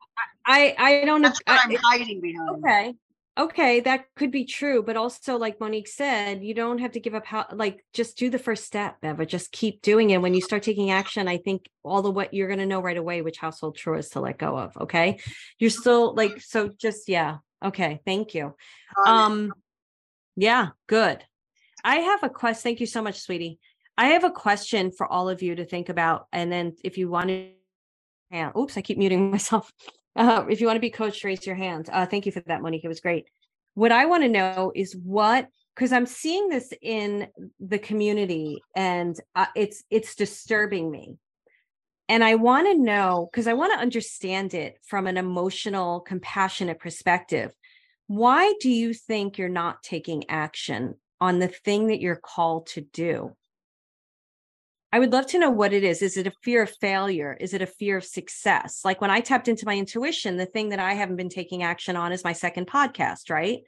I don't know. That's what I'm hiding behind. Okay. Okay, that could be true, but also, like Monique said, you don't have to give up. Just do the first step, Beva. Just keep doing it. When you start taking action, I think what you're going to know right away which household chores to let go of. Okay, you're still . Okay, thank you. Yeah, good. I have a quest. Thank you so much, sweetie. I have a question for all of you to think about, and then if you want to, I keep muting myself. If you want to be coached, raise your hand. Thank you for that, Monique. It was great. What I want to know is because I'm seeing this in the community, and it's disturbing me. And I want to know, because I want to understand it from an emotional, compassionate perspective. Why do you think you're not taking action on the thing that you're called to do? I would love to know what it is. Is it a fear of failure? Is it a fear of success? Like when I tapped into my intuition, the thing that I haven't been taking action on is my second podcast, right?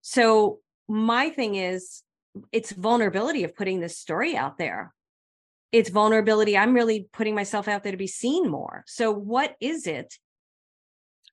So my thing is, it's vulnerability of putting this story out there. It's vulnerability. I'm really putting myself out there to be seen more. So what is it?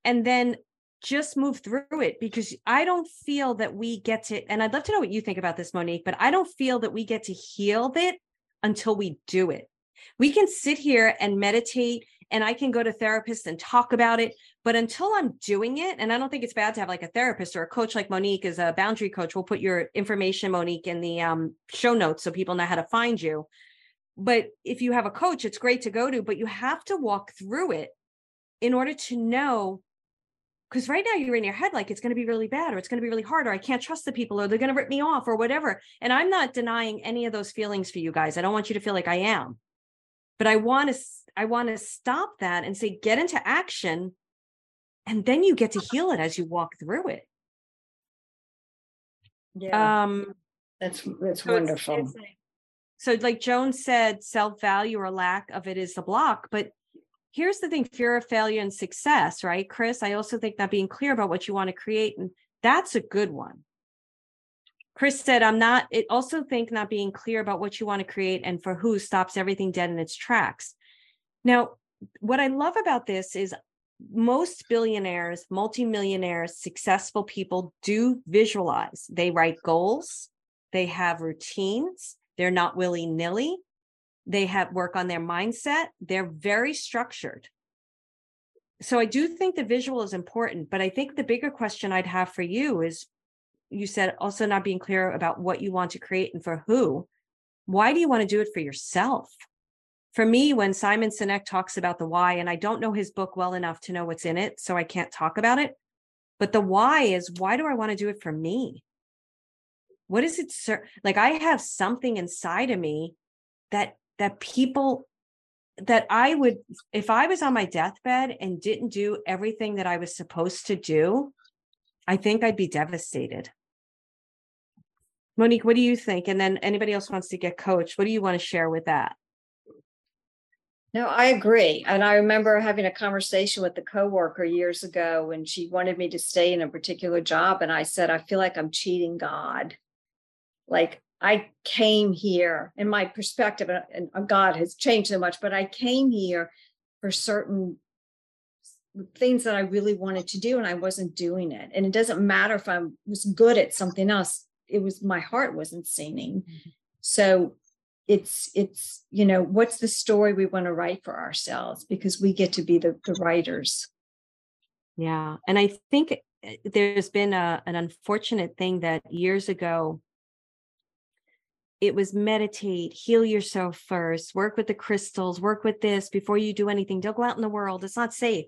And then just move through it, because I don't feel that we get to, and I'd love to know what you think about this, Monique, but I don't feel that we get to heal it until we do it. We can sit here and meditate, and I can go to therapists and talk about it, but until I'm doing it, and I don't think it's bad to have like a therapist or a coach, like Monique is a boundary coach. We'll put your information, Monique, in the show notes so people know how to find you. But if you have a coach, it's great to go to, but you have to walk through it in order to know, because right now you're in your head like it's going to be really bad, or it's going to be really hard, or I can't trust the people, or they're going to rip me off, or whatever. And I'm not denying any of those feelings for you guys. I don't want you to feel like I am. But I want to stop that and say, get into action, and then you get to heal it as you walk through it. Yeah, that's so wonderful. So like Joan said, self-value or lack of it is the block. But here's the thing, fear of failure and success, right, Chris? I also think not being clear about what you want to create, and that's a good one. Chris said, I also think not being clear about what you want to create and for who stops everything dead in its tracks. Now, what I love about this is most billionaires, multimillionaires, successful people do visualize. They write goals. They have routines. They're not willy-nilly. They have work on their mindset. They're very structured. So I do think the visual is important, but I think the bigger question I'd have for you is, you said also not being clear about what you want to create and for who. Why do you want to do it for yourself? For me, when Simon Sinek talks about the why, and I don't know his book well enough to know what's in it, so I can't talk about it. But the why is, why do I want to do it for me? What is it? Like, I have something inside of me that I would, if I was on my deathbed and didn't do everything that I was supposed to do, I think I'd be devastated. Monique, what do you think? And then anybody else wants to get coached, what do you want to share with that? No, I agree. And I remember having a conversation with a coworker years ago when she wanted me to stay in a particular job. And I said, I feel like I'm cheating God. Like, I came here, and my perspective, and God has changed so much, but I came here for certain things that I really wanted to do, and I wasn't doing it. And it doesn't matter if I was good at something else. It was, my heart wasn't singing. Mm-hmm. So it's, you know, what's the story we want to write for ourselves, because we get to be the writers. Yeah. And I think there's been an unfortunate thing that years ago, it was meditate, heal yourself first, work with the crystals, work with this before you do anything. Don't go out in the world. It's not safe.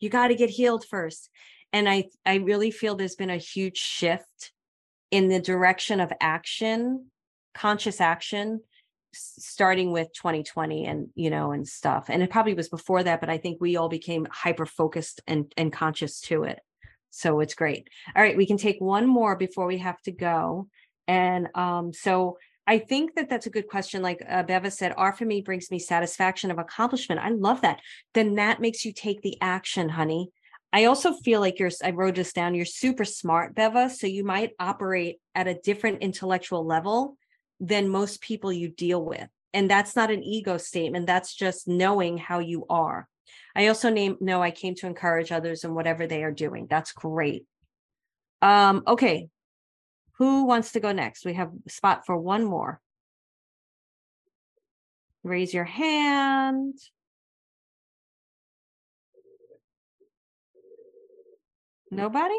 You got to get healed first. And I really feel there's been a huge shift in the direction of action, conscious action, starting with 2020 and, you know, and stuff. And it probably was before that, but I think we all became hyper-focused and conscious to it. So it's great. All right. We can take one more before we have to go. And so I think that's a good question. Like Beva said, R for me brings me satisfaction of accomplishment. I love that. Then that makes you take the action, honey. I also feel like I wrote this down, you're super smart, Beva. So you might operate at a different intellectual level than most people you deal with. And that's not an ego statement. That's just knowing how you are. I also know I came to encourage others in whatever they are doing. That's great. Okay. Who wants to go next? We have a spot for one more. Raise your hand. Nobody?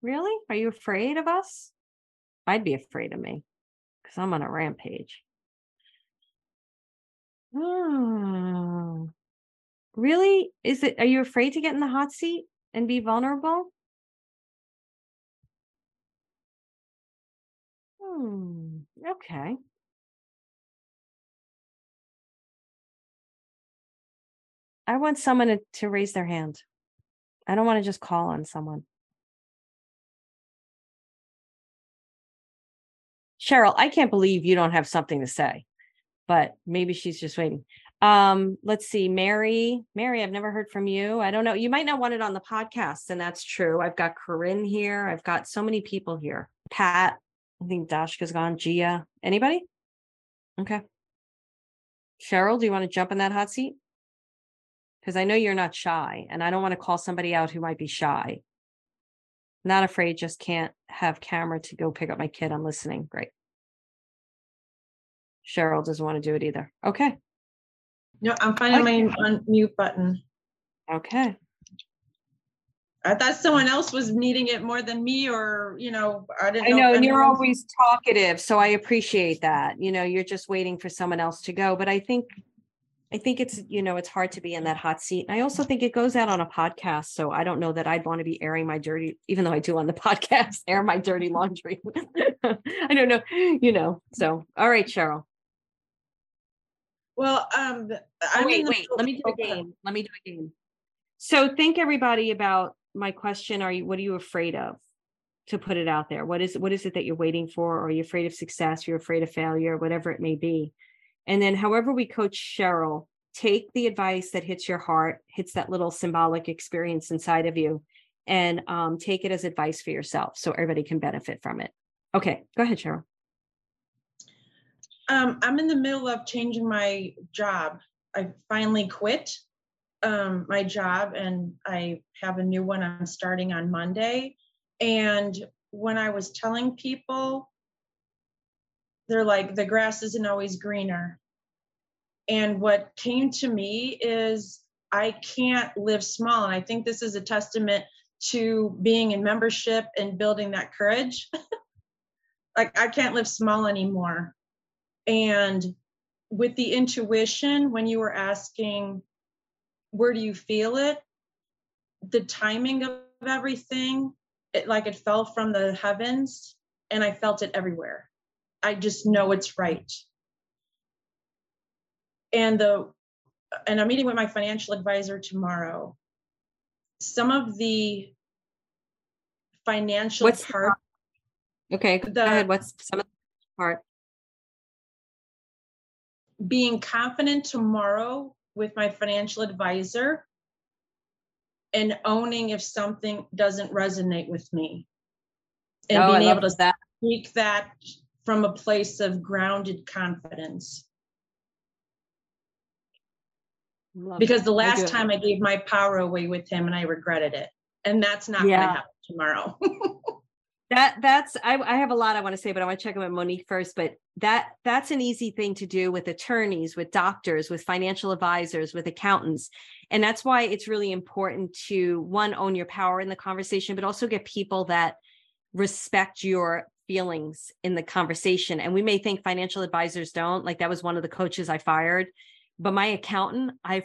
Really? Are you afraid of us? I'd be afraid of me because I'm on a rampage. Oh, really? Are you afraid to get in the hot seat and be vulnerable? Okay. I want someone to raise their hand. I don't want to just call on someone. Cheryl, I can't believe you don't have something to say, but maybe she's just waiting. Let's see, Mary, I've never heard from you. I don't know. You might not want it on the podcast, and that's true. I've got Corinne here. I've got so many people here. Pat, I think Dashka's gone. Gia, anybody? Okay. Cheryl, do you want to jump in that hot seat? Because I know you're not shy, and I don't want to call somebody out who might be shy. Not afraid, just can't have camera to go pick up my kid. I'm listening. Great. Cheryl doesn't want to do it either. Okay. No, I'm finding my unmute button. Okay. I thought someone else was needing it more than me, or, you know, I didn't know. I know, and you're always talkative, so I appreciate that. You know, you're just waiting for someone else to go. But I think it's, you know, it's hard to be in that hot seat. And I also think it goes out on a podcast. So I don't know that I'd want to be airing my dirty, even though I do on the podcast, air my dirty laundry. I don't know, you know, so. All right, Cheryl. Well, wait, let me do a game. So think, everybody, about my question. What are you afraid of, to put it out there? What is it that you're waiting for? Are you afraid of success? You're afraid of failure, whatever it may be. And then however we coach Cheryl, take the advice that hits your heart, hits that little symbolic experience inside of you, and take it as advice for yourself so everybody can benefit from it. Okay, go ahead, Cheryl. I'm in the middle of changing my job. I finally quit my job, and I have a new one I'm starting on Monday. And when I was telling people, they're like, the grass isn't always greener. And what came to me is I can't live small. And I think this is a testament to being in membership and building that courage. Like, I can't live small anymore. And with the intuition, when you were asking, where do you feel it? The timing of everything, it fell from the heavens, and I felt it everywhere. I just know it's right. And I'm meeting with my financial advisor tomorrow. Some of the financial part. Okay, go ahead. What's some of the part? Being confident tomorrow with my financial advisor and owning if something doesn't resonate with me, and being able to speak that from a place of grounded confidence. Because the last time I gave my power away with him, and I regretted it. And that's not going to happen tomorrow. I have a lot I want to say, but I want to check in with Monique first. But that's an easy thing to do with attorneys, with doctors, with financial advisors, with accountants. And that's why it's really important to, one, own your power in the conversation, but also get people that respect your feelings in the conversation. And we may think financial advisors don't, like that was one of the coaches I fired, but my accountant, I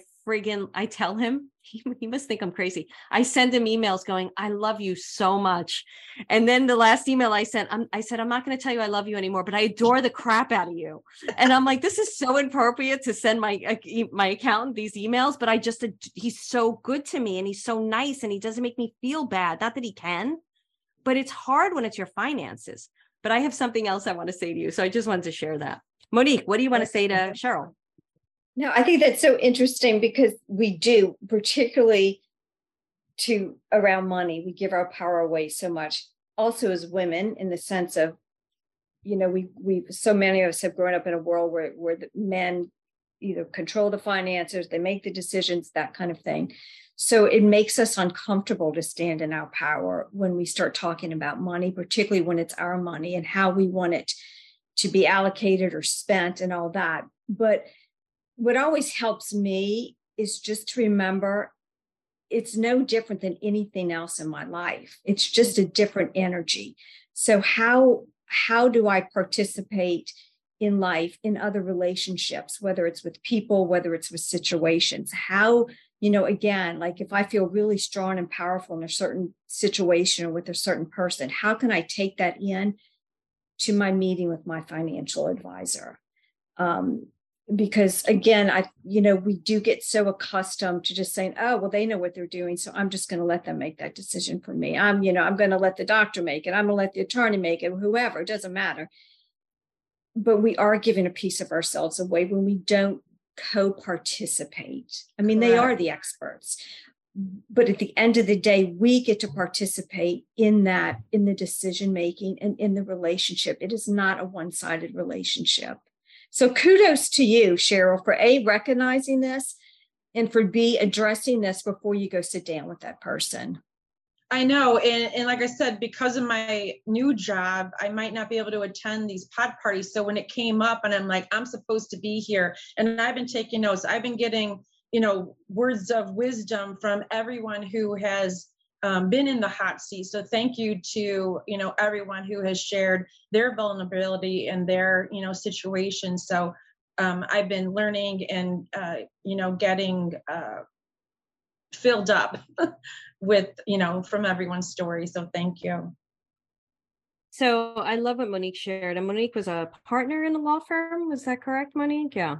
tell him, he must think I'm crazy. I send him emails going, I love you so much. And then the last email I sent, I said, I'm not going to tell you I love you anymore, but I adore the crap out of you. And I'm like, this is so inappropriate to send my accountant these emails, but he's so good to me, and he's so nice, and he doesn't make me feel bad. Not that he can, but it's hard when it's your finances. But I have something else I want to say to you. So I just wanted to share that. Monique, what do you want to say to Cheryl? No, I think that's so interesting, because we do, particularly around money, we give our power away so much. Also as women, in the sense of, you know, we so many of us have grown up in a world where the men either control the finances, they make the decisions, that kind of thing. So it makes us uncomfortable to stand in our power when we start talking about money, particularly when it's our money and how we want it to be allocated or spent and all that. But what always helps me is just to remember it's no different than anything else in my life. It's just a different energy. So how do I participate in life, in other relationships, whether it's with people, whether it's with situations? How, you know, again, like if I feel really strong and powerful in a certain situation or with a certain person, how can I take that in to my meeting with my financial advisor? Because again, we do get so accustomed to just saying, oh, well, they know what they're doing, so I'm just going to let them make that decision for me. I'm going to let the doctor make it. I'm going to let the attorney make it, whoever, it doesn't matter. But we are giving a piece of ourselves away when we don't co-participate. I mean, Correct. They are the experts, but at the end of the day, we get to participate in that, in the decision making and in the relationship. It is not a one-sided relationship. So kudos to you, Cheryl, for A, recognizing this, and for B, addressing this before you go sit down with that person. I know. And like I said, because of my new job, I might not be able to attend these pod parties. So when it came up and I'm like, I'm supposed to be here. And I've been taking notes. I've been getting, words of wisdom from everyone who has been in the hot seat. So thank you to, everyone who has shared their vulnerability and their, situation. So I've been learning and, getting filled up with, from everyone's story. So thank you. So I love what Monique shared. And Monique was a partner in a law firm. Was that correct, Monique? Yeah.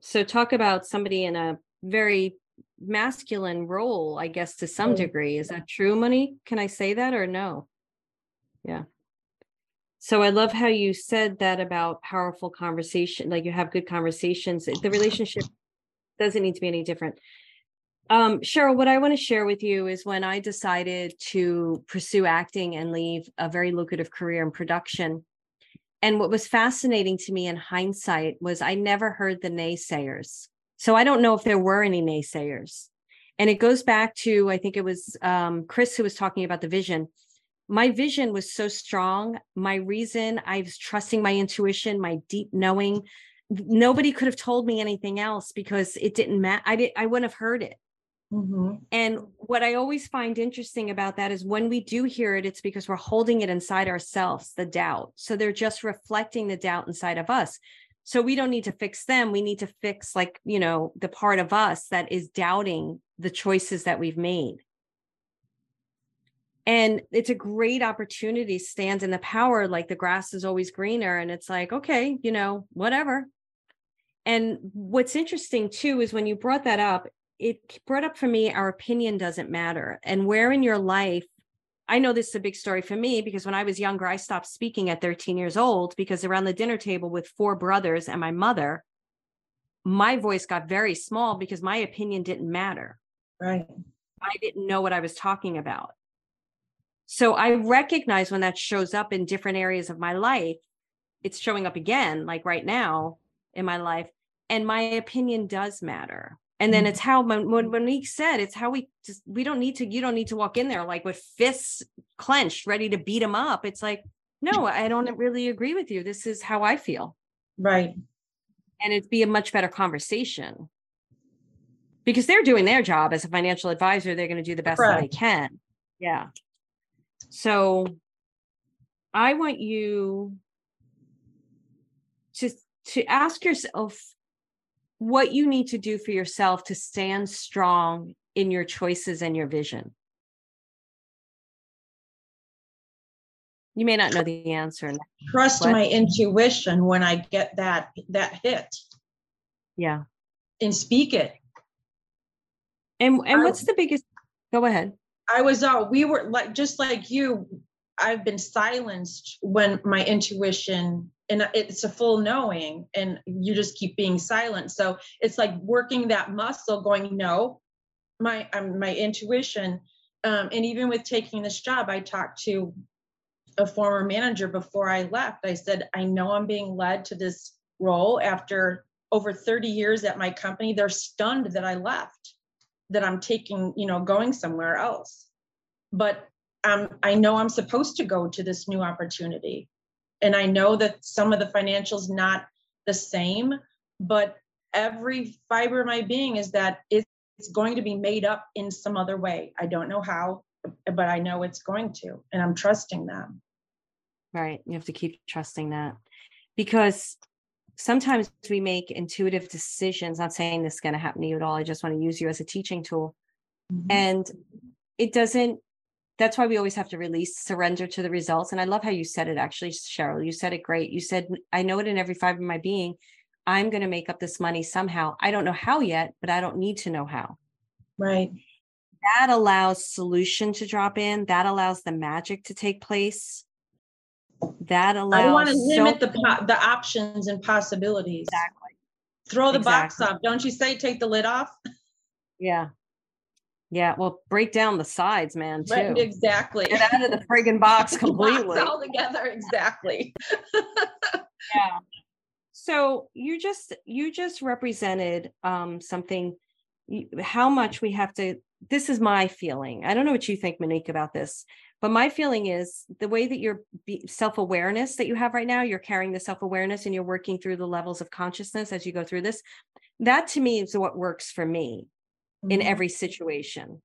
So talk about somebody in a very masculine role, I guess, to some degree. Is that true, Monique? Can I say that or no? Yeah. So I love how you said that about powerful conversation, like you have good conversations. The relationship doesn't need to be any different. Cheryl, what I want to share with you is when I decided to pursue acting and leave a very lucrative career in production. And what was fascinating to me in hindsight was I never heard the naysayers. So I don't know if there were any naysayers. And it goes back to, I think it was Chris who was talking about the vision. My vision was so strong. My reason, I was trusting my intuition, my deep knowing. Nobody could have told me anything else because it didn't matter. I wouldn't have heard it. Mm-hmm. And what I always find interesting about that is when we do hear it, it's because we're holding it inside ourselves, the doubt. So they're just reflecting the doubt inside of us. So we don't need to fix them. We need to fix the part of us that is doubting the choices that we've made. And it's a great opportunity to stand in the power, like the grass is always greener. And it's like, okay, whatever. And what's interesting too, is when you brought that up, it brought up for me, our opinion doesn't matter. And where in your life, I know this is a big story for me because when I was younger, I stopped speaking at 13 years old because around the dinner table with four brothers and my mother, my voice got very small because my opinion didn't matter. Right. I didn't know what I was talking about. So I recognize when that shows up in different areas of my life, it's showing up again, like right now in my life. And my opinion does matter. And then it's how Monique said, it's how you don't need to walk in there like with fists clenched, ready to beat them up. It's like, no, I don't really agree with you. This is how I feel. Right. And it'd be a much better conversation because they're doing their job as a financial advisor. They're going to do the best that they can. Yeah. So I want you to ask yourself, what you need to do for yourself to stand strong in your choices and your vision. You may not know the answer. Trust my intuition when I get that hit. Yeah. And speak it. And what's the biggest, go ahead. We were like, just like you, I've been silenced when my intuition, and it's a full knowing, and you just keep being silent. So it's like working that muscle going, no, my intuition. And even with taking this job, I talked to a former manager before I left. I said, I know I'm being led to this role after over 30 years at my company. They're stunned that I left, that I'm taking, going somewhere else. But I know I'm supposed to go to this new opportunity. And I know that some of the financials not the same, but every fiber of my being is that it's going to be made up in some other way. I don't know how, but I know it's going to, and I'm trusting that. Right. You have to keep trusting that because sometimes we make intuitive decisions. Not saying this is going to happen to you at all. I just want to use you as a teaching tool. Mm-hmm. And it doesn't. That's why we always have to release, surrender to the results. And I love how you said it, actually, Cheryl. You said it great. You said, I know it in every fiber of my being. I'm going to make up this money somehow. I don't know how yet, but I don't need to know how. Right. That allows solution to drop in. That allows the magic to take place. That allows. I want to limit the options and possibilities. Exactly. Throw the box off. Don't you say take the lid off? Yeah. Yeah, well, break down the sides, man, too. Right, exactly. Get out of the friggin' box completely. Box all together, exactly. Yeah. So you just represented something, how much we have to, this is my feeling. I don't know what you think, Monique, about this, but my feeling is the way that your self-awareness that you have right now, you're carrying the self-awareness and you're working through the levels of consciousness as you go through this. That to me is what works for me in every situation.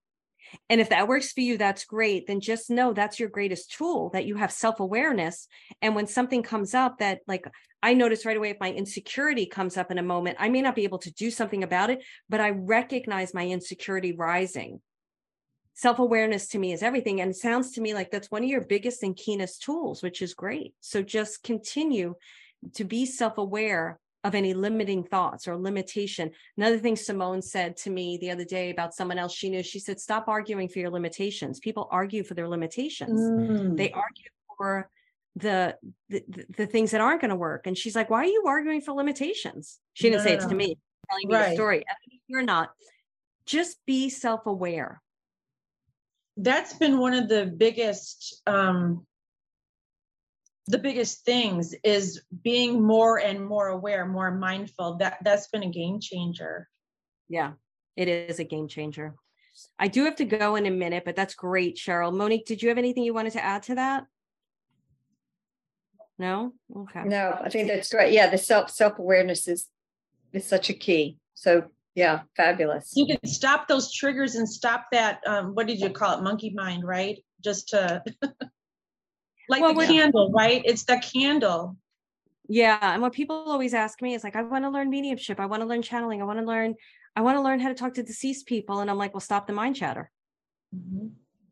And if that works for you, that's great. Then just know that's your greatest tool, that you have self-awareness. And when something comes up that, like, I notice right away, if my insecurity comes up in a moment, I may not be able to do something about it, but I recognize my insecurity rising. Self-awareness to me is everything. And it sounds to me like that's one of your biggest and keenest tools, which is great. So just continue to be self-aware of any limiting thoughts or limitation. Another thing Simone said to me the other day about someone else she knew, she said, stop arguing for your limitations. People argue for their limitations. They argue for the things that aren't going to work. And she's like, why are you arguing for limitations? She didn't say it to me, telling me the story. You're not. Just be self-aware. That's been one of the biggest things, is being more and more aware, more mindful. That's been a game changer. Yeah, it is a game changer. I do have to go in a minute, but that's great, Cheryl. Monique, did you have anything you wanted to add to that? No? Okay. No, I think that's great. Yeah, the self-awareness is such a key. So yeah, fabulous. You can stop those triggers and stop that, what did you call it? Monkey mind, right? Just to... Like, well, the candle, right? It's the candle. Yeah. And what people always ask me is like, I want to learn mediumship. I want to learn channeling. I want to learn how to talk to deceased people. And I'm like, well, stop the mind chatter. Mm-hmm.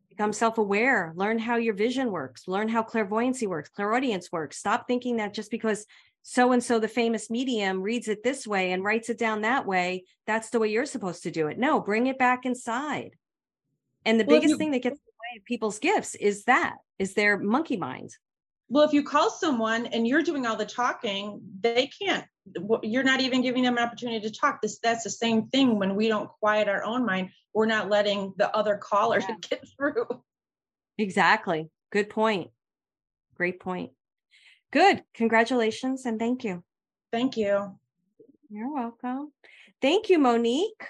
Become self-aware. Learn how your vision works. Learn how clairvoyancy works, clairaudience works. Stop thinking that just because so-and-so, the famous medium, reads it this way and writes it down that way, that's the way you're supposed to do it. No, bring it back inside. And the biggest thing that gets people's gifts is their monkey mind. Well, if you call someone and you're doing all the talking, they can't, you're not even giving them an opportunity to talk. That's the same thing. When we don't quiet our own mind, we're not letting the other caller get through. Exactly. Good point. Great point. Good. Congratulations. And thank you. Thank you. You're welcome. Thank you, Monique.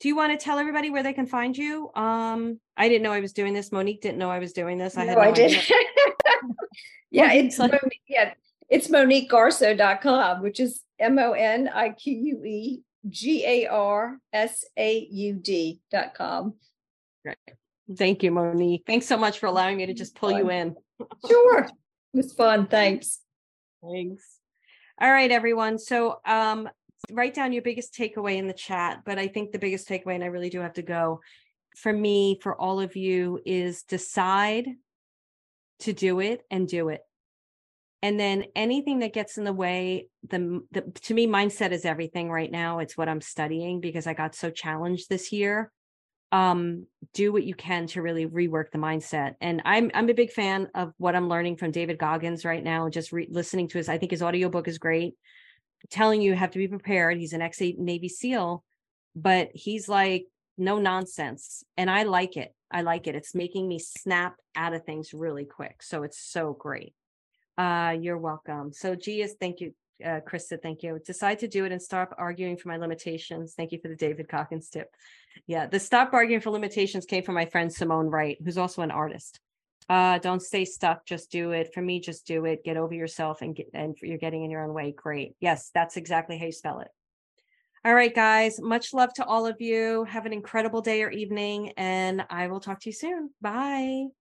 Do you want to tell everybody where they can find you? I didn't know I was doing this. Monique didn't know I was doing this. No, I didn't. Yeah, it's MoniqueGarso.com, which is MoniqueGarsaud.com. Right. Thank you, Monique. Thanks so much for allowing me to just pull you in. Sure. It was fun. Thanks. Thanks. All right, everyone. So, write down your biggest takeaway in the chat, but I think the biggest takeaway, and I really do have to go, for me, for all of you, is decide to do it and do it. And then anything that gets in the way, to me, mindset is everything right now. It's what I'm studying because I got so challenged this year. Do what you can to really rework the mindset. And I'm a big fan of what I'm learning from David Goggins right now, just listening to his, I think his audiobook is great. Telling you have to be prepared. He's an ex-Navy SEAL, but he's like, no nonsense. And I like it. It's making me snap out of things really quick. So it's so great. You're welcome. So Gia's, thank you. Krista, thank you. Decide to do it and stop arguing for my limitations. Thank you for the David Goggins tip. Yeah. The stop arguing for limitations came from my friend, Simone Wright, who's also an artist. Don't stay stuck. Just do it. For me, just do it. Get over yourself and you're getting in your own way. Great. Yes, that's exactly how you spell it. All right, guys. Much love to all of you. Have an incredible day or evening, and I will talk to you soon. Bye.